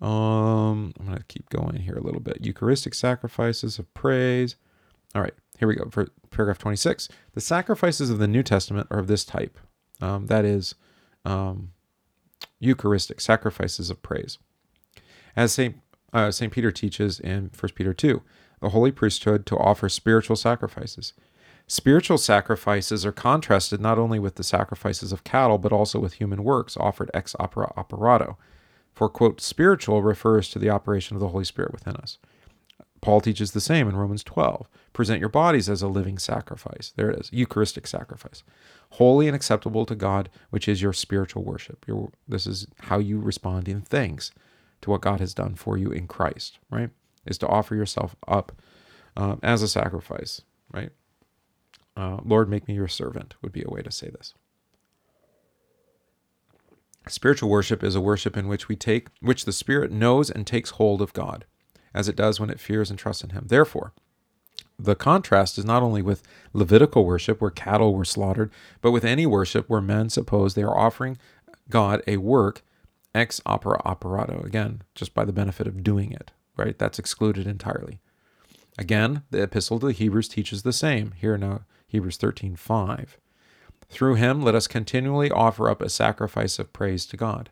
um, I'm going to keep going here a little bit. Eucharistic sacrifices of praise. All right. Here we go. For paragraph twenty-six. The sacrifices of the New Testament are of this type. Um, that is, um, Eucharistic sacrifices of praise. As Saint uh, Saint Peter teaches in First Peter two, the holy priesthood to offer spiritual sacrifices. Spiritual sacrifices are contrasted not only with the sacrifices of cattle, but also with human works offered ex opera operato. For, quote, spiritual refers to the operation of the Holy Spirit within us. Paul teaches the same in Romans twelve. Present your bodies as a living sacrifice. There it is, Eucharistic sacrifice. Holy and acceptable to God, which is your spiritual worship. Your, this is how you respond in thanks to what God has done for you in Christ, right? Is to offer yourself up um, as a sacrifice, right? Uh, Lord, make me your servant would be a way to say this. Spiritual worship is a worship in which we take, which the Spirit knows and takes hold of God, as it does when it fears and trusts in Him. Therefore, the contrast is not only with Levitical worship, where cattle were slaughtered, but with any worship where men suppose they are offering God a work Ex opera operato, again, just by the benefit of doing it, right? That's excluded entirely. Again, the epistle to the Hebrews teaches the same. Here now, Hebrews thirteen five. Through him, let us continually offer up a sacrifice of praise to God.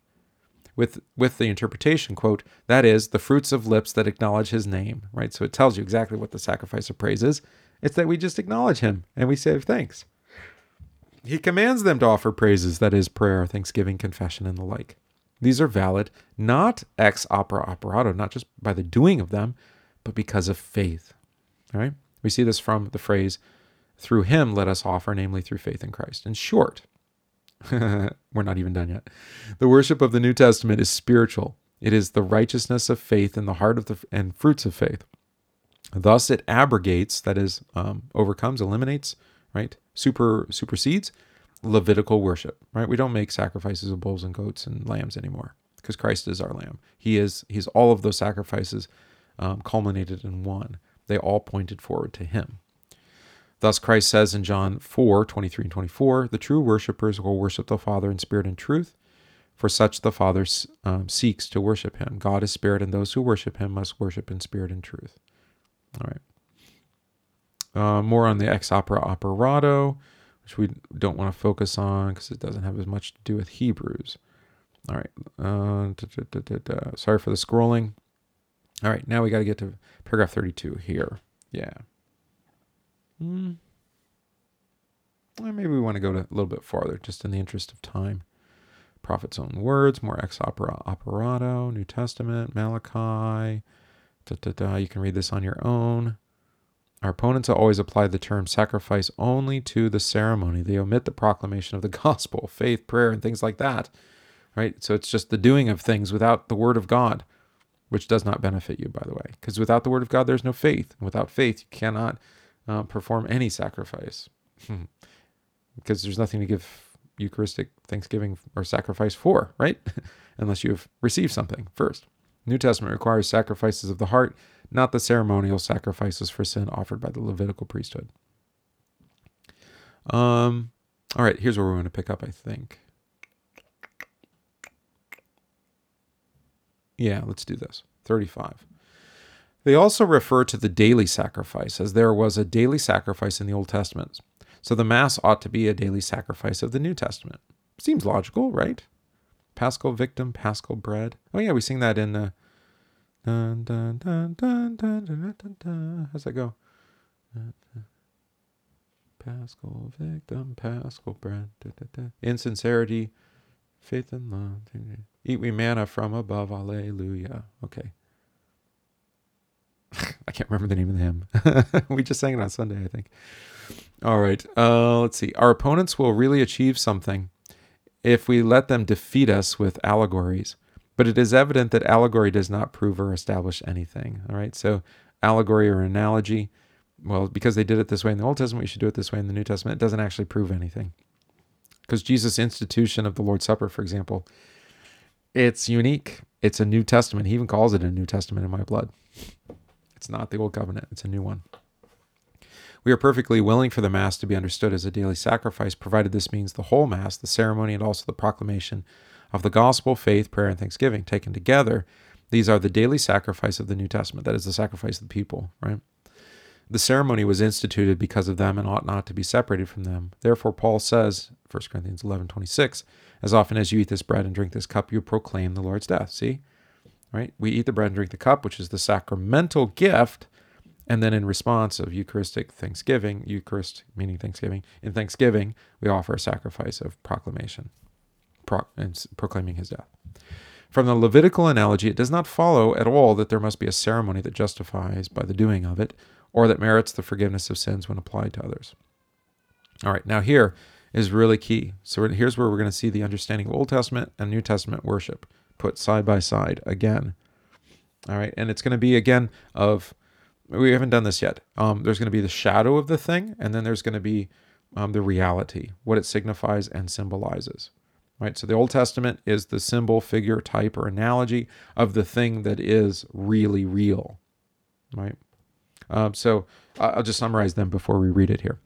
With, with the interpretation, quote, that is, the fruits of lips that acknowledge his name, right? So it tells you exactly what the sacrifice of praise is. It's that we just acknowledge him and we say thanks. He commands them to offer praises, that is, prayer, thanksgiving, confession, and the like. These are valid, not ex opera operato, not just by the doing of them, but because of faith. All right? We see this from the phrase, through him let us offer, namely through faith in Christ. In short, we're not even done yet. The worship of the New Testament is spiritual. It is the righteousness of faith in the heart of the and fruits of faith. Thus it abrogates, that is, um, overcomes, eliminates, right? Super supersedes Levitical worship, right? We don't make sacrifices of bulls and goats and lambs anymore because Christ is our lamb. He is he's all of those sacrifices um, culminated in one. They all pointed forward to him. Thus Christ says in John four, twenty-three and twenty-four, the true worshipers will worship the Father in spirit and truth, for such the Father um, seeks to worship him. God is spirit, and those who worship him must worship in spirit and truth. All right. Uh, more on the ex opera operato, which we don't want to focus on because it doesn't have as much to do with Hebrews. All right. Uh, da, da, da, da, da. Sorry for the scrolling. All right. Now we got to get to paragraph thirty-two here. Yeah. Hmm. Well, maybe we want to go to a little bit farther, just in the interest of time. Prophet's own words, more ex opera operato, New Testament, Malachi. Da, da, da. You can read this on your own. Our opponents always apply the term sacrifice only to the ceremony. They omit the proclamation of the gospel, faith, prayer, and things like that. Right? So it's just the doing of things without the word of God, which does not benefit you, by the way. Because without the word of God, there's no faith. And without faith, you cannot Uh, perform any sacrifice because there's nothing to give Eucharistic thanksgiving or sacrifice for, right? Unless you have received something first. New Testament requires sacrifices of the heart, not the ceremonial sacrifices for sin offered by the Levitical priesthood. Um, all right, here's where we're going to pick up, I think. Yeah, let's do this. thirty-five. They also refer to the daily sacrifice, as there was a daily sacrifice in the Old Testament. So the Mass ought to be a daily sacrifice of the New Testament. Seems logical, right? Paschal victim, Paschal bread. Oh yeah, we sing that in... Uh, dun, dun, dun, dun, dun, dun, dun, dun. How's that go? Paschal victim, Paschal bread. Da, da, da. In sincerity, faith and love. Da, da. Eat we manna from above, alleluia. Okay. I can't remember the name of the hymn. We just sang it on Sunday, I think. All right, uh, let's see. Our opponents will really achieve something if we let them defeat us with allegories. But it is evident that allegory does not prove or establish anything. All right, so allegory or analogy, well, because they did it this way in the Old Testament, we should do it this way in the New Testament. It doesn't actually prove anything. Because Jesus' institution of the Lord's Supper, for example, it's unique. It's a New Testament. He even calls it a New Testament in my blood. It's not the old covenant, it's a new one. We are perfectly willing for the Mass to be understood as a daily sacrifice, provided this means the whole Mass, the ceremony, and also the proclamation of the gospel, faith, prayer, and thanksgiving. Taken together, these are the daily sacrifice of the New Testament, that is the sacrifice of the people, right? The ceremony was instituted because of them and ought not to be separated from them. Therefore, Paul says, First Corinthians eleven twenty-six, as often as you eat this bread and drink this cup, you proclaim the Lord's death. See? Right? We eat the bread and drink the cup, which is the sacramental gift, and then in response of Eucharistic thanksgiving, Eucharist meaning thanksgiving, in thanksgiving, we offer a sacrifice of proclamation, pro- and proclaiming his death. From the Levitical analogy, it does not follow at all that there must be a ceremony that justifies by the doing of it, or that merits the forgiveness of sins when applied to others. All right, now here is really key. So here's where we're going to see the understanding of Old Testament and New Testament worship put side by side again. All right, and it's going to be again of, we haven't done this yet, um, there's going to be the shadow of the thing, and then there's going to be um, the reality, what it signifies and symbolizes. All right, so the Old Testament is the symbol, figure, type, or analogy of the thing that is really real. Right? Um, so I'll just summarize them before we read it here.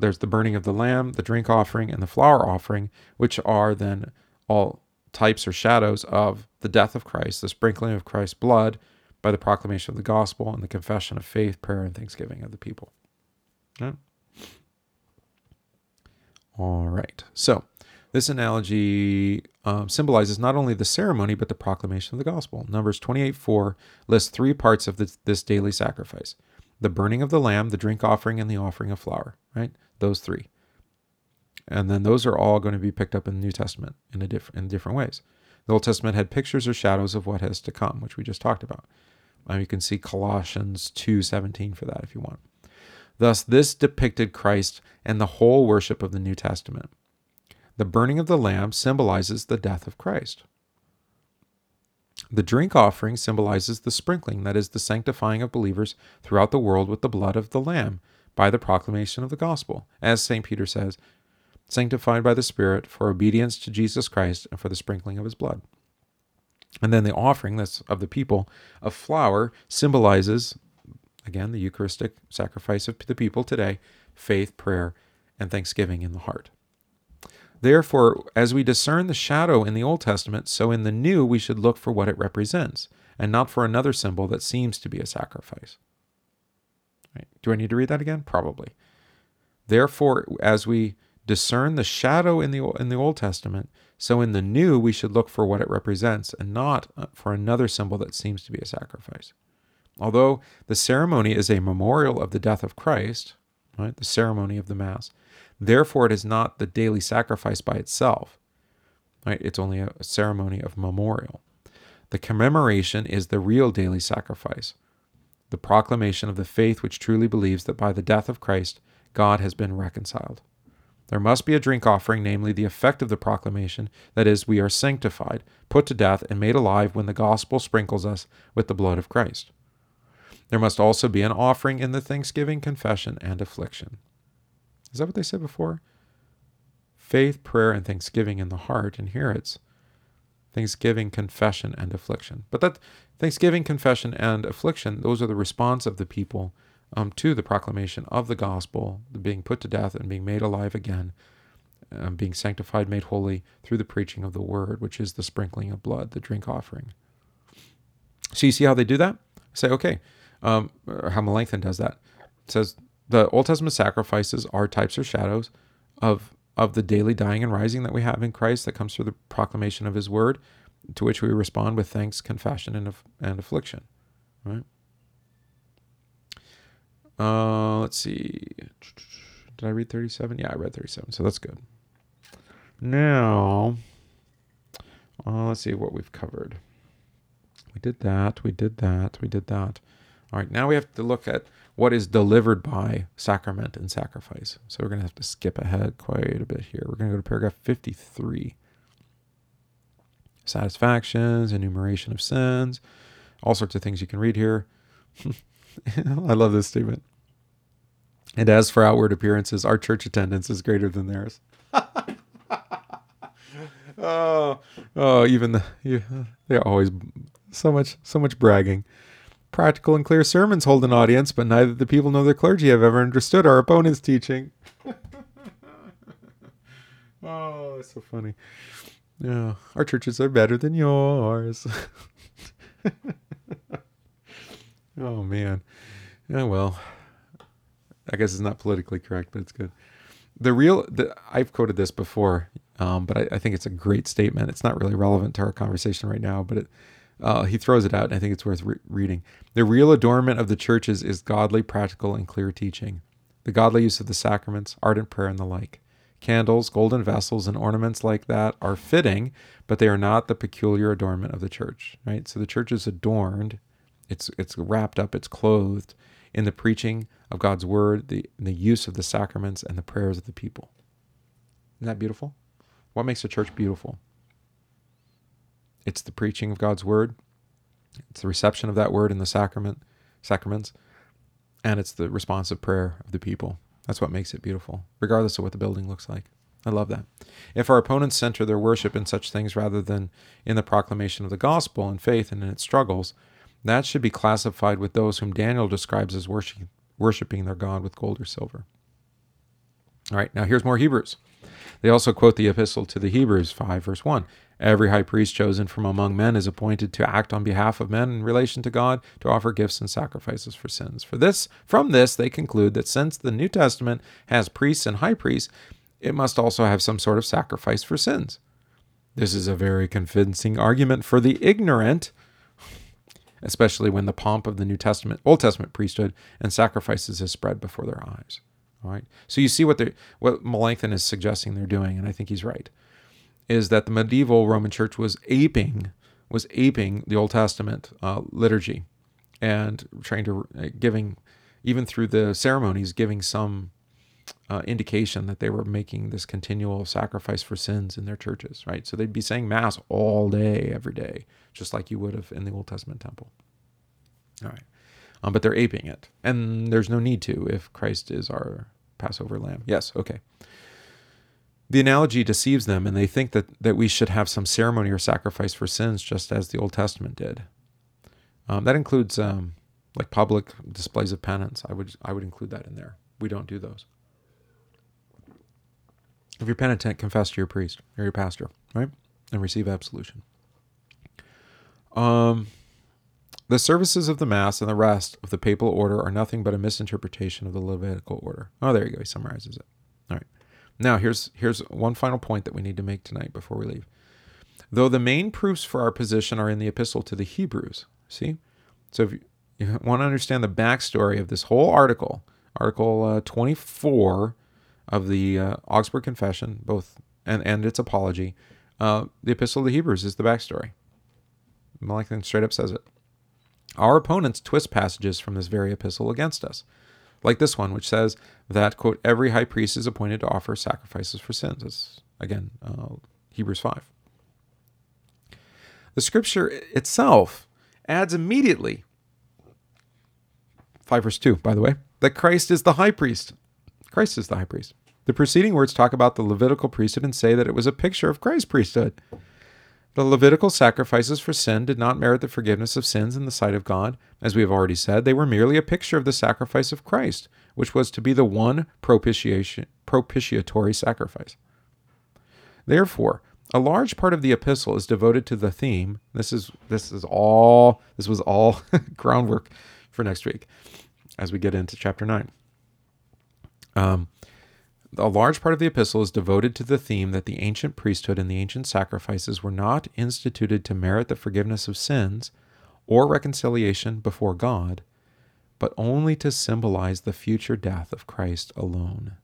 There's the burning of the lamb, the drink offering, and the flour offering, which are then all types or shadows of the death of Christ, the sprinkling of Christ's blood by the proclamation of the gospel and the confession of faith, prayer, and thanksgiving of the people. Yeah. All right. So this analogy um, symbolizes not only the ceremony, but the proclamation of the gospel. Numbers twenty-eight four lists three parts of this, this daily sacrifice: the burning of the lamb, the drink offering, and the offering of flour, right? Those three. And then those are all going to be picked up in the New Testament in, a diff- in different ways. The Old Testament had pictures or shadows of what has to come, which we just talked about. Um, you can see Colossians two seventeen for that if you want. Thus, this depicted Christ and the whole worship of the New Testament. The burning of the lamb symbolizes the death of Christ. The drink offering symbolizes the sprinkling, that is, the sanctifying of believers throughout the world with the blood of the lamb by the proclamation of the gospel. As Saint Peter says, sanctified by the Spirit for obedience to Jesus Christ and for the sprinkling of his blood. And then the offering, that's of the people, of flour symbolizes, again, the Eucharistic sacrifice of the people today, faith, prayer, and thanksgiving in the heart. Therefore, as we discern the shadow in the Old Testament, so in the New we should look for what it represents, and not for another symbol that seems to be a sacrifice. Right. Do I need to read that again? Probably. Therefore, as we discern the shadow in the in the Old Testament, so in the New we should look for what it represents, and not for another symbol that seems to be a sacrifice. Although the ceremony is a memorial of the death of Christ, right, the ceremony of the Mass, therefore it is not the daily sacrifice by itself. Right? It's only a ceremony of memorial. The commemoration is the real daily sacrifice, the proclamation of the faith which truly believes that by the death of Christ, God has been reconciled. There must be a drink offering, namely the effect of the proclamation, that is, we are sanctified, put to death, and made alive when the gospel sprinkles us with the blood of Christ. There must also be an offering in the thanksgiving, confession, and affliction. Is that what they said before? Faith, prayer, and thanksgiving in the heart, and here it's thanksgiving, confession, and affliction. But that thanksgiving, confession, and affliction, those are the response of the people Um, to the proclamation of the gospel, the being put to death and being made alive again, um, being sanctified, made holy through the preaching of the word, which is the sprinkling of blood, the drink offering. So you see how they do that? I say, okay, um, or how Melanchthon does that. It says the Old Testament sacrifices are types or shadows of of the daily dying and rising that we have in Christ that comes through the proclamation of his word, to which we respond with thanks, confession, and, aff- and affliction, right? Uh, let's see. Did I read thirty-seven? Yeah, I read thirty-seven, so that's good. Now, uh, let's see what we've covered. We did that, we did that, we did that. All right, now we have to look at what is delivered by sacrament and sacrifice. So we're going to have to skip ahead quite a bit here. We're going to go to paragraph fifty-three. Satisfactions, enumeration of sins, all sorts of things you can read here. I love this statement. And as for outward appearances, our church attendance is greater than theirs. oh, oh, even the yeah, they're always so much, so much bragging. Practical and clear sermons hold an audience, but neither the people nor the clergy have ever understood our opponent's teaching. Oh, that's so funny. Yeah, our churches are better than yours. Oh, man. Oh, well, I guess it's not politically correct, but it's good. The real, the, I've quoted this before, um, but I, I think it's a great statement. It's not really relevant to our conversation right now, but it, uh, he throws it out, and I think it's worth re- reading. The real adornment of the churches is godly, practical, and clear teaching. The godly use of the sacraments, ardent prayer, and the like. Candles, golden vessels, and ornaments like that are fitting, but they are not the peculiar adornment of the church, right? So the church is adorned. It's it's wrapped up, it's clothed in the preaching of God's word, the the use of the sacraments, and the prayers of the people. Isn't that beautiful? What makes a church beautiful? It's the preaching of God's word, it's the reception of that word in the sacrament, sacraments, and it's the responsive prayer of the people. That's what makes it beautiful, regardless of what the building looks like. I love that. If our opponents center their worship in such things rather than in the proclamation of the gospel and faith and in its struggles, that should be classified with those whom Daniel describes as worship, worshiping their God with gold or silver. All right, now here's more Hebrews. They also quote the epistle to the Hebrews five, verse one. Every high priest chosen from among men is appointed to act on behalf of men in relation to God, to offer gifts and sacrifices for sins. For this, from this, they conclude that since the New Testament has priests and high priests, it must also have some sort of sacrifice for sins. This is a very convincing argument for the ignorant, especially when the pomp of the New Testament, Old Testament priesthood and sacrifices is spread before their eyes. All right. So you see what they, what Melanchthon is suggesting they're doing, and I think he's right, is that the medieval Roman Church was aping, was aping the Old Testament uh, liturgy, and trying to uh, giving, even through the ceremonies, giving some uh, indication that they were making this continual sacrifice for sins in their churches. Right. So they'd be saying mass all day, every day, just like you would have in the Old Testament temple. All right. Um, but they're aping it, and there's no need to if Christ is our Passover lamb. Yes. Okay. The analogy deceives them, and they think that, that we should have some ceremony or sacrifice for sins, just as the Old Testament did. Um, that includes um, like public displays of penance. I would I would include that in there. We don't do those. If you're penitent, confess to your priest or your pastor, right, and receive absolution. Um, the services of the Mass and the rest of the papal order are nothing but a misinterpretation of the Levitical order. Oh, there you go. He summarizes it. All right. Now, here's here's one final point that we need to make tonight before we leave. Though the main proofs for our position are in the epistle to the Hebrews, see? So if you, you want to understand the backstory of this whole article, Article uh, twenty-four of the uh, Augsburg Confession, both and, and its apology, uh, the epistle to the Hebrews is the backstory. Melanchthon straight up says it. Our opponents twist passages from this very epistle against us, like this one, which says that, quote, every high priest is appointed to offer sacrifices for sins. That's, again, uh, Hebrews five. The scripture itself adds immediately, five verse two, by the way, that Christ is the high priest. Christ is the high priest. The preceding words talk about the Levitical priesthood and say that it was a picture of Christ's priesthood. The Levitical sacrifices for sin did not merit the forgiveness of sins in the sight of God. As we have already said, they were merely a picture of the sacrifice of Christ, which was to be the one propitiation, propitiatory sacrifice. Therefore, a large part of the epistle is devoted to the theme. This is this is all this was all groundwork for next week, as we get into chapter nine. Um. A large part of the epistle is devoted to the theme that the ancient priesthood and the ancient sacrifices were not instituted to merit the forgiveness of sins or reconciliation before God, but only to symbolize the future death of Christ alone.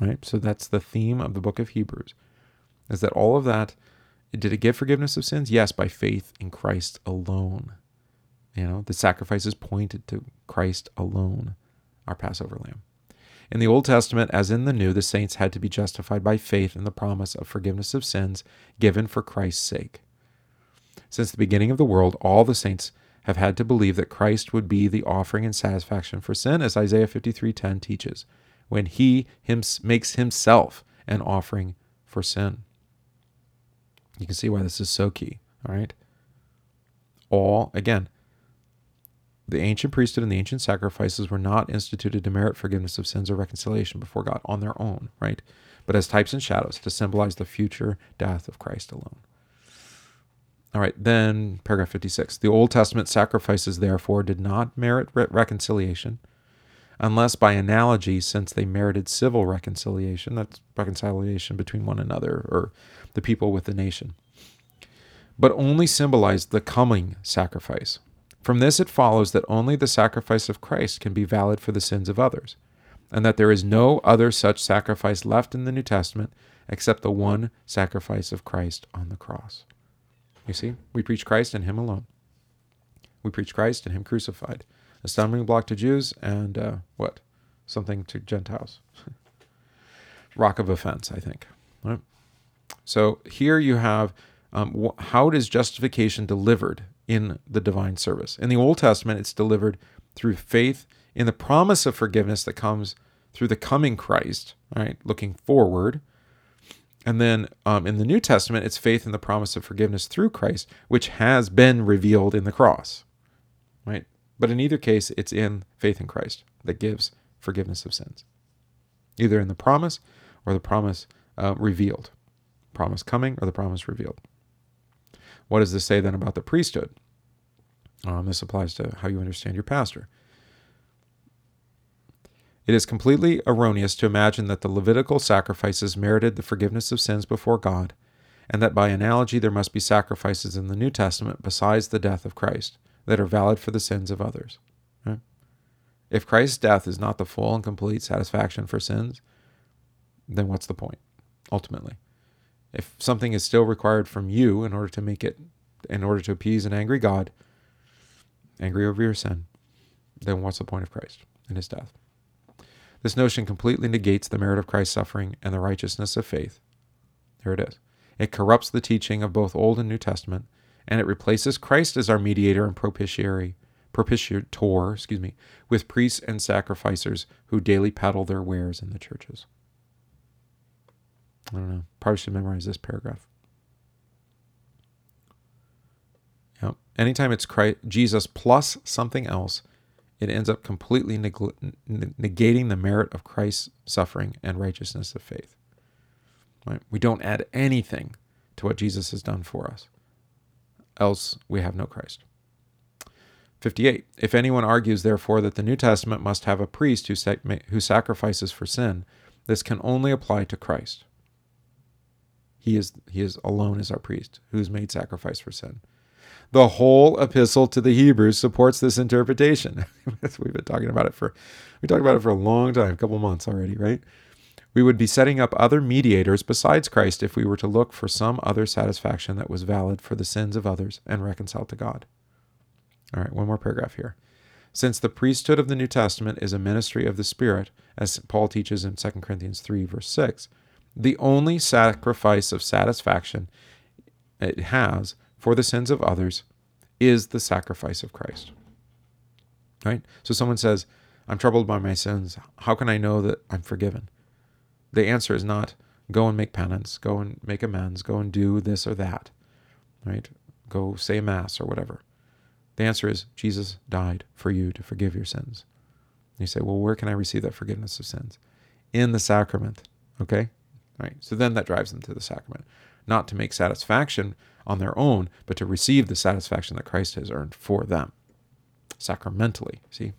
Right? So that's the theme of the book of Hebrews, is that all of that, did it give forgiveness of sins? Yes, by faith in Christ alone. You know, the sacrifices pointed to Christ alone, our Passover lamb. In the Old Testament, as in the New, the saints had to be justified by faith in the promise of forgiveness of sins given for Christ's sake. Since the beginning of the world, all the saints have had to believe that Christ would be the offering and satisfaction for sin, as Isaiah fifty-three ten teaches, when he hims- makes himself an offering for sin. You can see why this is so key, all right? All, again, the ancient priesthood and the ancient sacrifices were not instituted to merit forgiveness of sins or reconciliation before God on their own, right? But as types and shadows to symbolize the future death of Christ alone. All right, then paragraph fifty-six. The Old Testament sacrifices, therefore, did not merit re- reconciliation unless by analogy, since they merited civil reconciliation. That's reconciliation between one another or the people with the nation. But only symbolized the coming sacrifice. From this it follows that only the sacrifice of Christ can be valid for the sins of others, and that there is no other such sacrifice left in the New Testament except the one sacrifice of Christ on the cross. You see, we preach Christ and Him alone. We preach Christ and Him crucified. A stumbling block to Jews and uh, what? Something to Gentiles. Rock of offense, I think. Right? So here you have um, wh- how is justification delivered in the divine service. In the Old Testament, it's delivered through faith in the promise of forgiveness that comes through the coming Christ, right? Looking forward. And then um, in the New Testament, it's faith in the promise of forgiveness through Christ, which has been revealed in the cross, right? But in either case, it's in faith in Christ that gives forgiveness of sins, either in the promise or the promise uh, revealed. Promise coming or the promise revealed. What does this say then about the priesthood? Um, this applies to how you understand your pastor. It is completely erroneous to imagine that the Levitical sacrifices merited the forgiveness of sins before God, and that by analogy there must be sacrifices in the New Testament besides the death of Christ that are valid for the sins of others. Right? If Christ's death is not the full and complete satisfaction for sins, then what's the point, ultimately? If something is still required from you in order to make it, in order to appease an angry God, angry over your sin, then what's the point of Christ and his death? This notion completely negates the merit of Christ's suffering and the righteousness of faith. Here it is. It corrupts the teaching of both Old and New Testament, and it replaces Christ as our mediator and propitiary, propitiator, excuse me, with priests and sacrificers who daily peddle their wares in the churches. I don't know. Probably should memorize this paragraph. Yep. Anytime it's Christ, Jesus plus something else, it ends up completely neg- negating the merit of Christ's suffering and righteousness of faith. Right? We don't add anything to what Jesus has done for us. Else we have no Christ. fifty-eight. If anyone argues, therefore, that the New Testament must have a priest who sac- who sacrifices for sin, this can only apply to Christ. He is, he is alone as our priest, who's made sacrifice for sin. The whole epistle to the Hebrews supports this interpretation. We've been talking about it for we talked about it for a long time, a couple months already, right? We would be setting up other mediators besides Christ if we were to look for some other satisfaction that was valid for the sins of others and reconciled to God. All right, one more paragraph here. Since the priesthood of the New Testament is a ministry of the Spirit, as Paul teaches in Second Corinthians three, verse six, the only sacrifice of satisfaction it has for the sins of others is the sacrifice of Christ. Right? So someone says, I'm troubled by my sins. How can I know that I'm forgiven? The answer is not go and make penance, go and make amends, go and do this or that, right? Go say mass or whatever. The answer is Jesus died for you to forgive your sins. And you say, well, where can I receive that forgiveness of sins? In the sacrament, okay? All right. So then that drives them to the sacrament, not to make satisfaction on their own, but to receive the satisfaction that Christ has earned for them, sacramentally, see?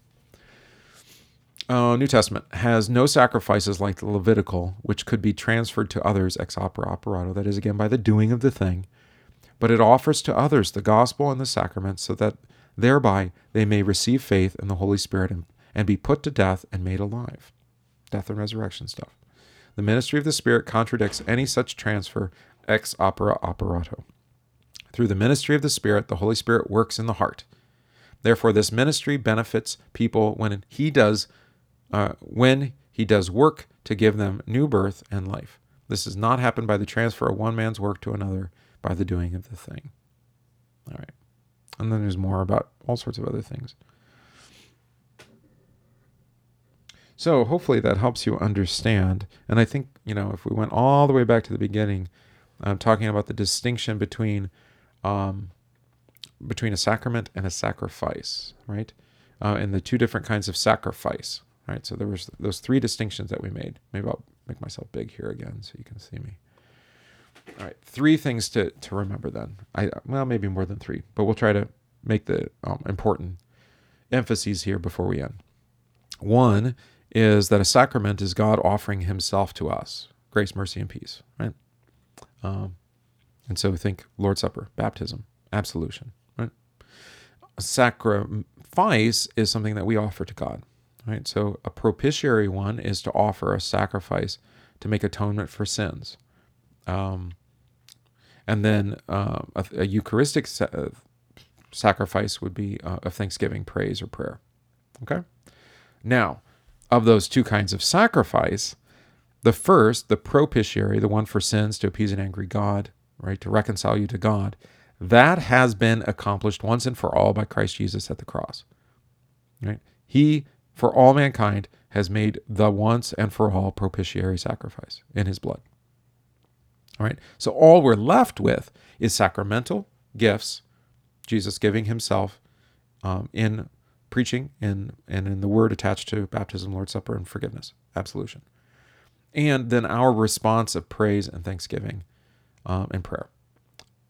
Uh, New Testament has no sacrifices like the Levitical, which could be transferred to others ex opere operato, that is, again, by the doing of the thing, but it offers to others the gospel and the sacraments so that thereby they may receive faith in the Holy Spirit and, and be put to death and made alive. Death and resurrection stuff. The ministry of the Spirit contradicts any such transfer ex opere operato. Through the ministry of the Spirit, the Holy Spirit works in the heart. Therefore, this ministry benefits people when he does Uh, when he does work to give them new birth and life. This does not happen by the transfer of one man's work to another by the doing of the thing. All right. And then there's more about all sorts of other things. So hopefully that helps you understand. And I think, you know, if we went all the way back to the beginning, I'm talking about the distinction between, um, between a sacrament and a sacrifice, right? Uh, and the two different kinds of sacrifice. All right, so there was those three distinctions that we made. Maybe I'll make myself big here again so you can see me. All right, three things to, to remember then. I well, maybe more than three, but we'll try to make the um, important emphases here before we end. One is that a sacrament is God offering himself to us, grace, mercy, and peace, right? Um, and so think Lord's Supper, baptism, absolution, right? A sacrifice is something that we offer to God. Right, so a propitiatory one is to offer a sacrifice to make atonement for sins. Um, and then uh, a, a Eucharistic sa- uh, sacrifice would be uh, of thanksgiving, praise, or prayer. Okay? Now, of those two kinds of sacrifice, the first, the propitiatory, the one for sins to appease an angry God, right, to reconcile you to God, that has been accomplished once and for all by Christ Jesus at the cross. Right? He for all mankind has made the once and for all propitiatory sacrifice in his blood. All right. So all we're left with is sacramental gifts, Jesus giving himself um, in preaching and, and in the word attached to baptism, Lord's Supper, and forgiveness, absolution. and then our response of praise and thanksgiving um, and prayer.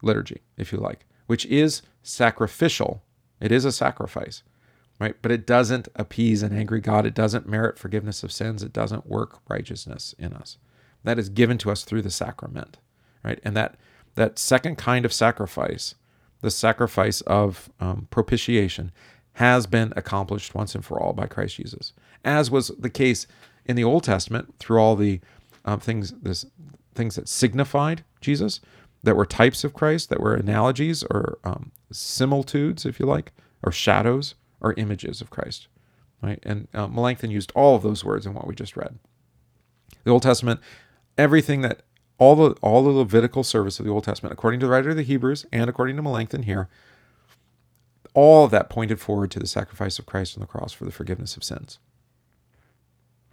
Liturgy, if you like, which is sacrificial. It is a sacrifice, right? But it doesn't appease an angry God. It doesn't merit forgiveness of sins. It doesn't work righteousness in us. That is given to us through the sacrament, right? And that that second kind of sacrifice, the sacrifice of um, propitiation, has been accomplished once and for all by Christ Jesus, as was the case in the Old Testament through all the um, things this, things that signified Jesus, that were types of Christ, that were analogies or um, similitudes, if you like, or shadows or images of Christ, right? And uh, Melanchthon used all of those words in what we just read. The Old Testament, everything that, all the all the Levitical service of the Old Testament, according to the writer of the Hebrews and according to Melanchthon here, all of that pointed forward to the sacrifice of Christ on the cross for the forgiveness of sins.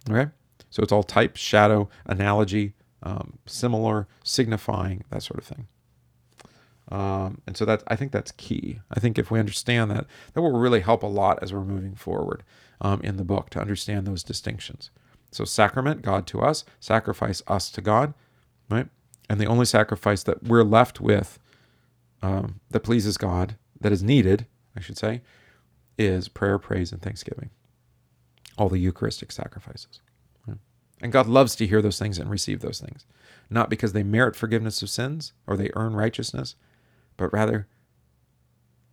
Okay? So it's all type, shadow, analogy, Um, similar, signifying, that sort of thing. Um, and so that, I think that's key. I think if we understand that, that will really help a lot as we're moving forward um, in the book, to understand those distinctions. So sacrament, God to us, sacrifice, us to God, right? And the only sacrifice that we're left with um, that pleases God, that is needed, I should say, is prayer, praise, and thanksgiving. All the Eucharistic sacrifices. And God loves to hear those things and receive those things, not because they merit forgiveness of sins or they earn righteousness, but rather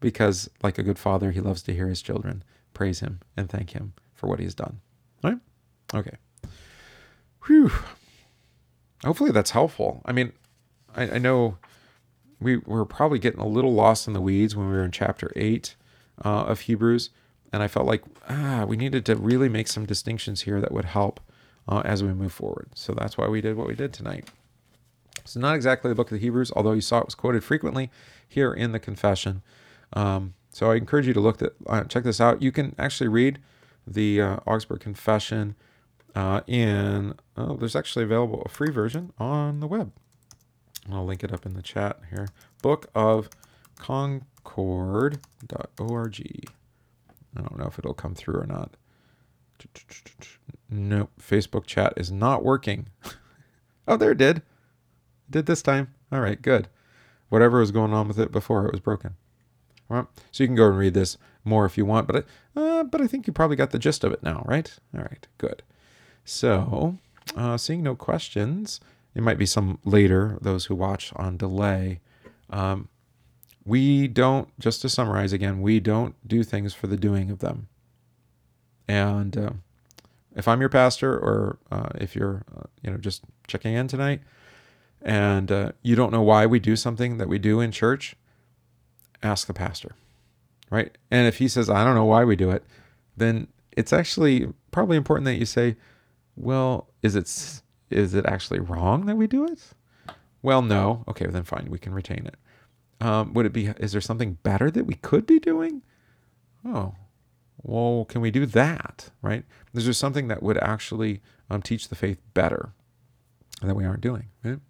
because, like a good father, he loves to hear his children praise him and thank him for what he has done. Right? Okay. Whew. Hopefully that's helpful. I mean, I, I know we were probably getting a little lost in the weeds when we were in chapter eight uh, of Hebrews, and I felt like ah, we needed to really make some distinctions here that would help Uh, as we move forward. So that's why we did what we did tonight. It's not exactly the book of the Hebrews, although you saw it was quoted frequently here in the confession. Um, so I encourage you to look at, uh, check this out. You can actually read the uh, Augsburg Confession uh, in, oh, there's actually available a free version on the web. I'll link it up in the chat here. Book of Concord dot org. I don't know if it'll come through or not. Nope, Facebook chat is not working. Oh, there it did. It did this time. All right, good. Whatever was going on with it before, it was broken. All right, so you can go and read this more if you want, but I, uh, but I think you probably got the gist of it now, right? All right, good. So, uh, seeing no questions, it might be some later, those who watch on delay. Um, we don't, just to summarize again, we don't do things for the doing of them. And uh, if I'm your pastor, or uh, if you're, uh, you know, just checking in tonight, and uh, you don't know why we do something that we do in church, ask the pastor, right? And if he says, I don't know why we do it, then it's actually probably important that you say, well, is it is it actually wrong that we do it? Well, no. Okay, well, then fine. We can retain it. Um, would it be, is there something better that we could be doing? Oh, well, can we do that, right? Is there something that would actually um, teach the faith better that we aren't doing, right?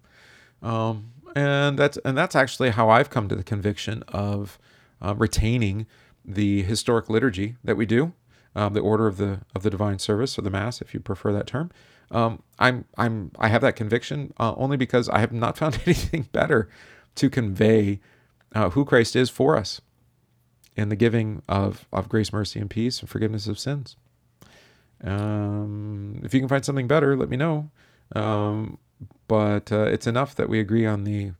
Um, and that's and that's actually how I've come to the conviction of uh, retaining the historic liturgy that we do, um, the order of the of the divine service, or the Mass, if you prefer that term. Um, I'm I'm I have that conviction uh, only because I have not found anything better to convey uh, who Christ is for us, in the giving of, of grace, mercy, and peace, and forgiveness of sins. Um, if you can find something better, let me know. Um, but uh, it's enough that we agree on the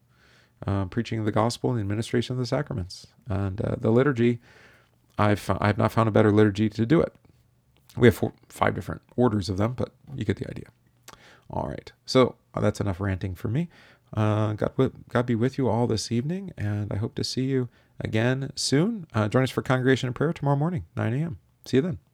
uh, preaching of the gospel and the administration of the sacraments. And uh, the liturgy, I've, I've not found a better liturgy to do it. We have four, five different orders of them, but you get the idea. All right, so uh, that's enough ranting for me. Uh, God, God be with you all this evening, and I hope to see you again soon. Uh, join us for Congregation in Prayer tomorrow morning, nine a.m. See you then.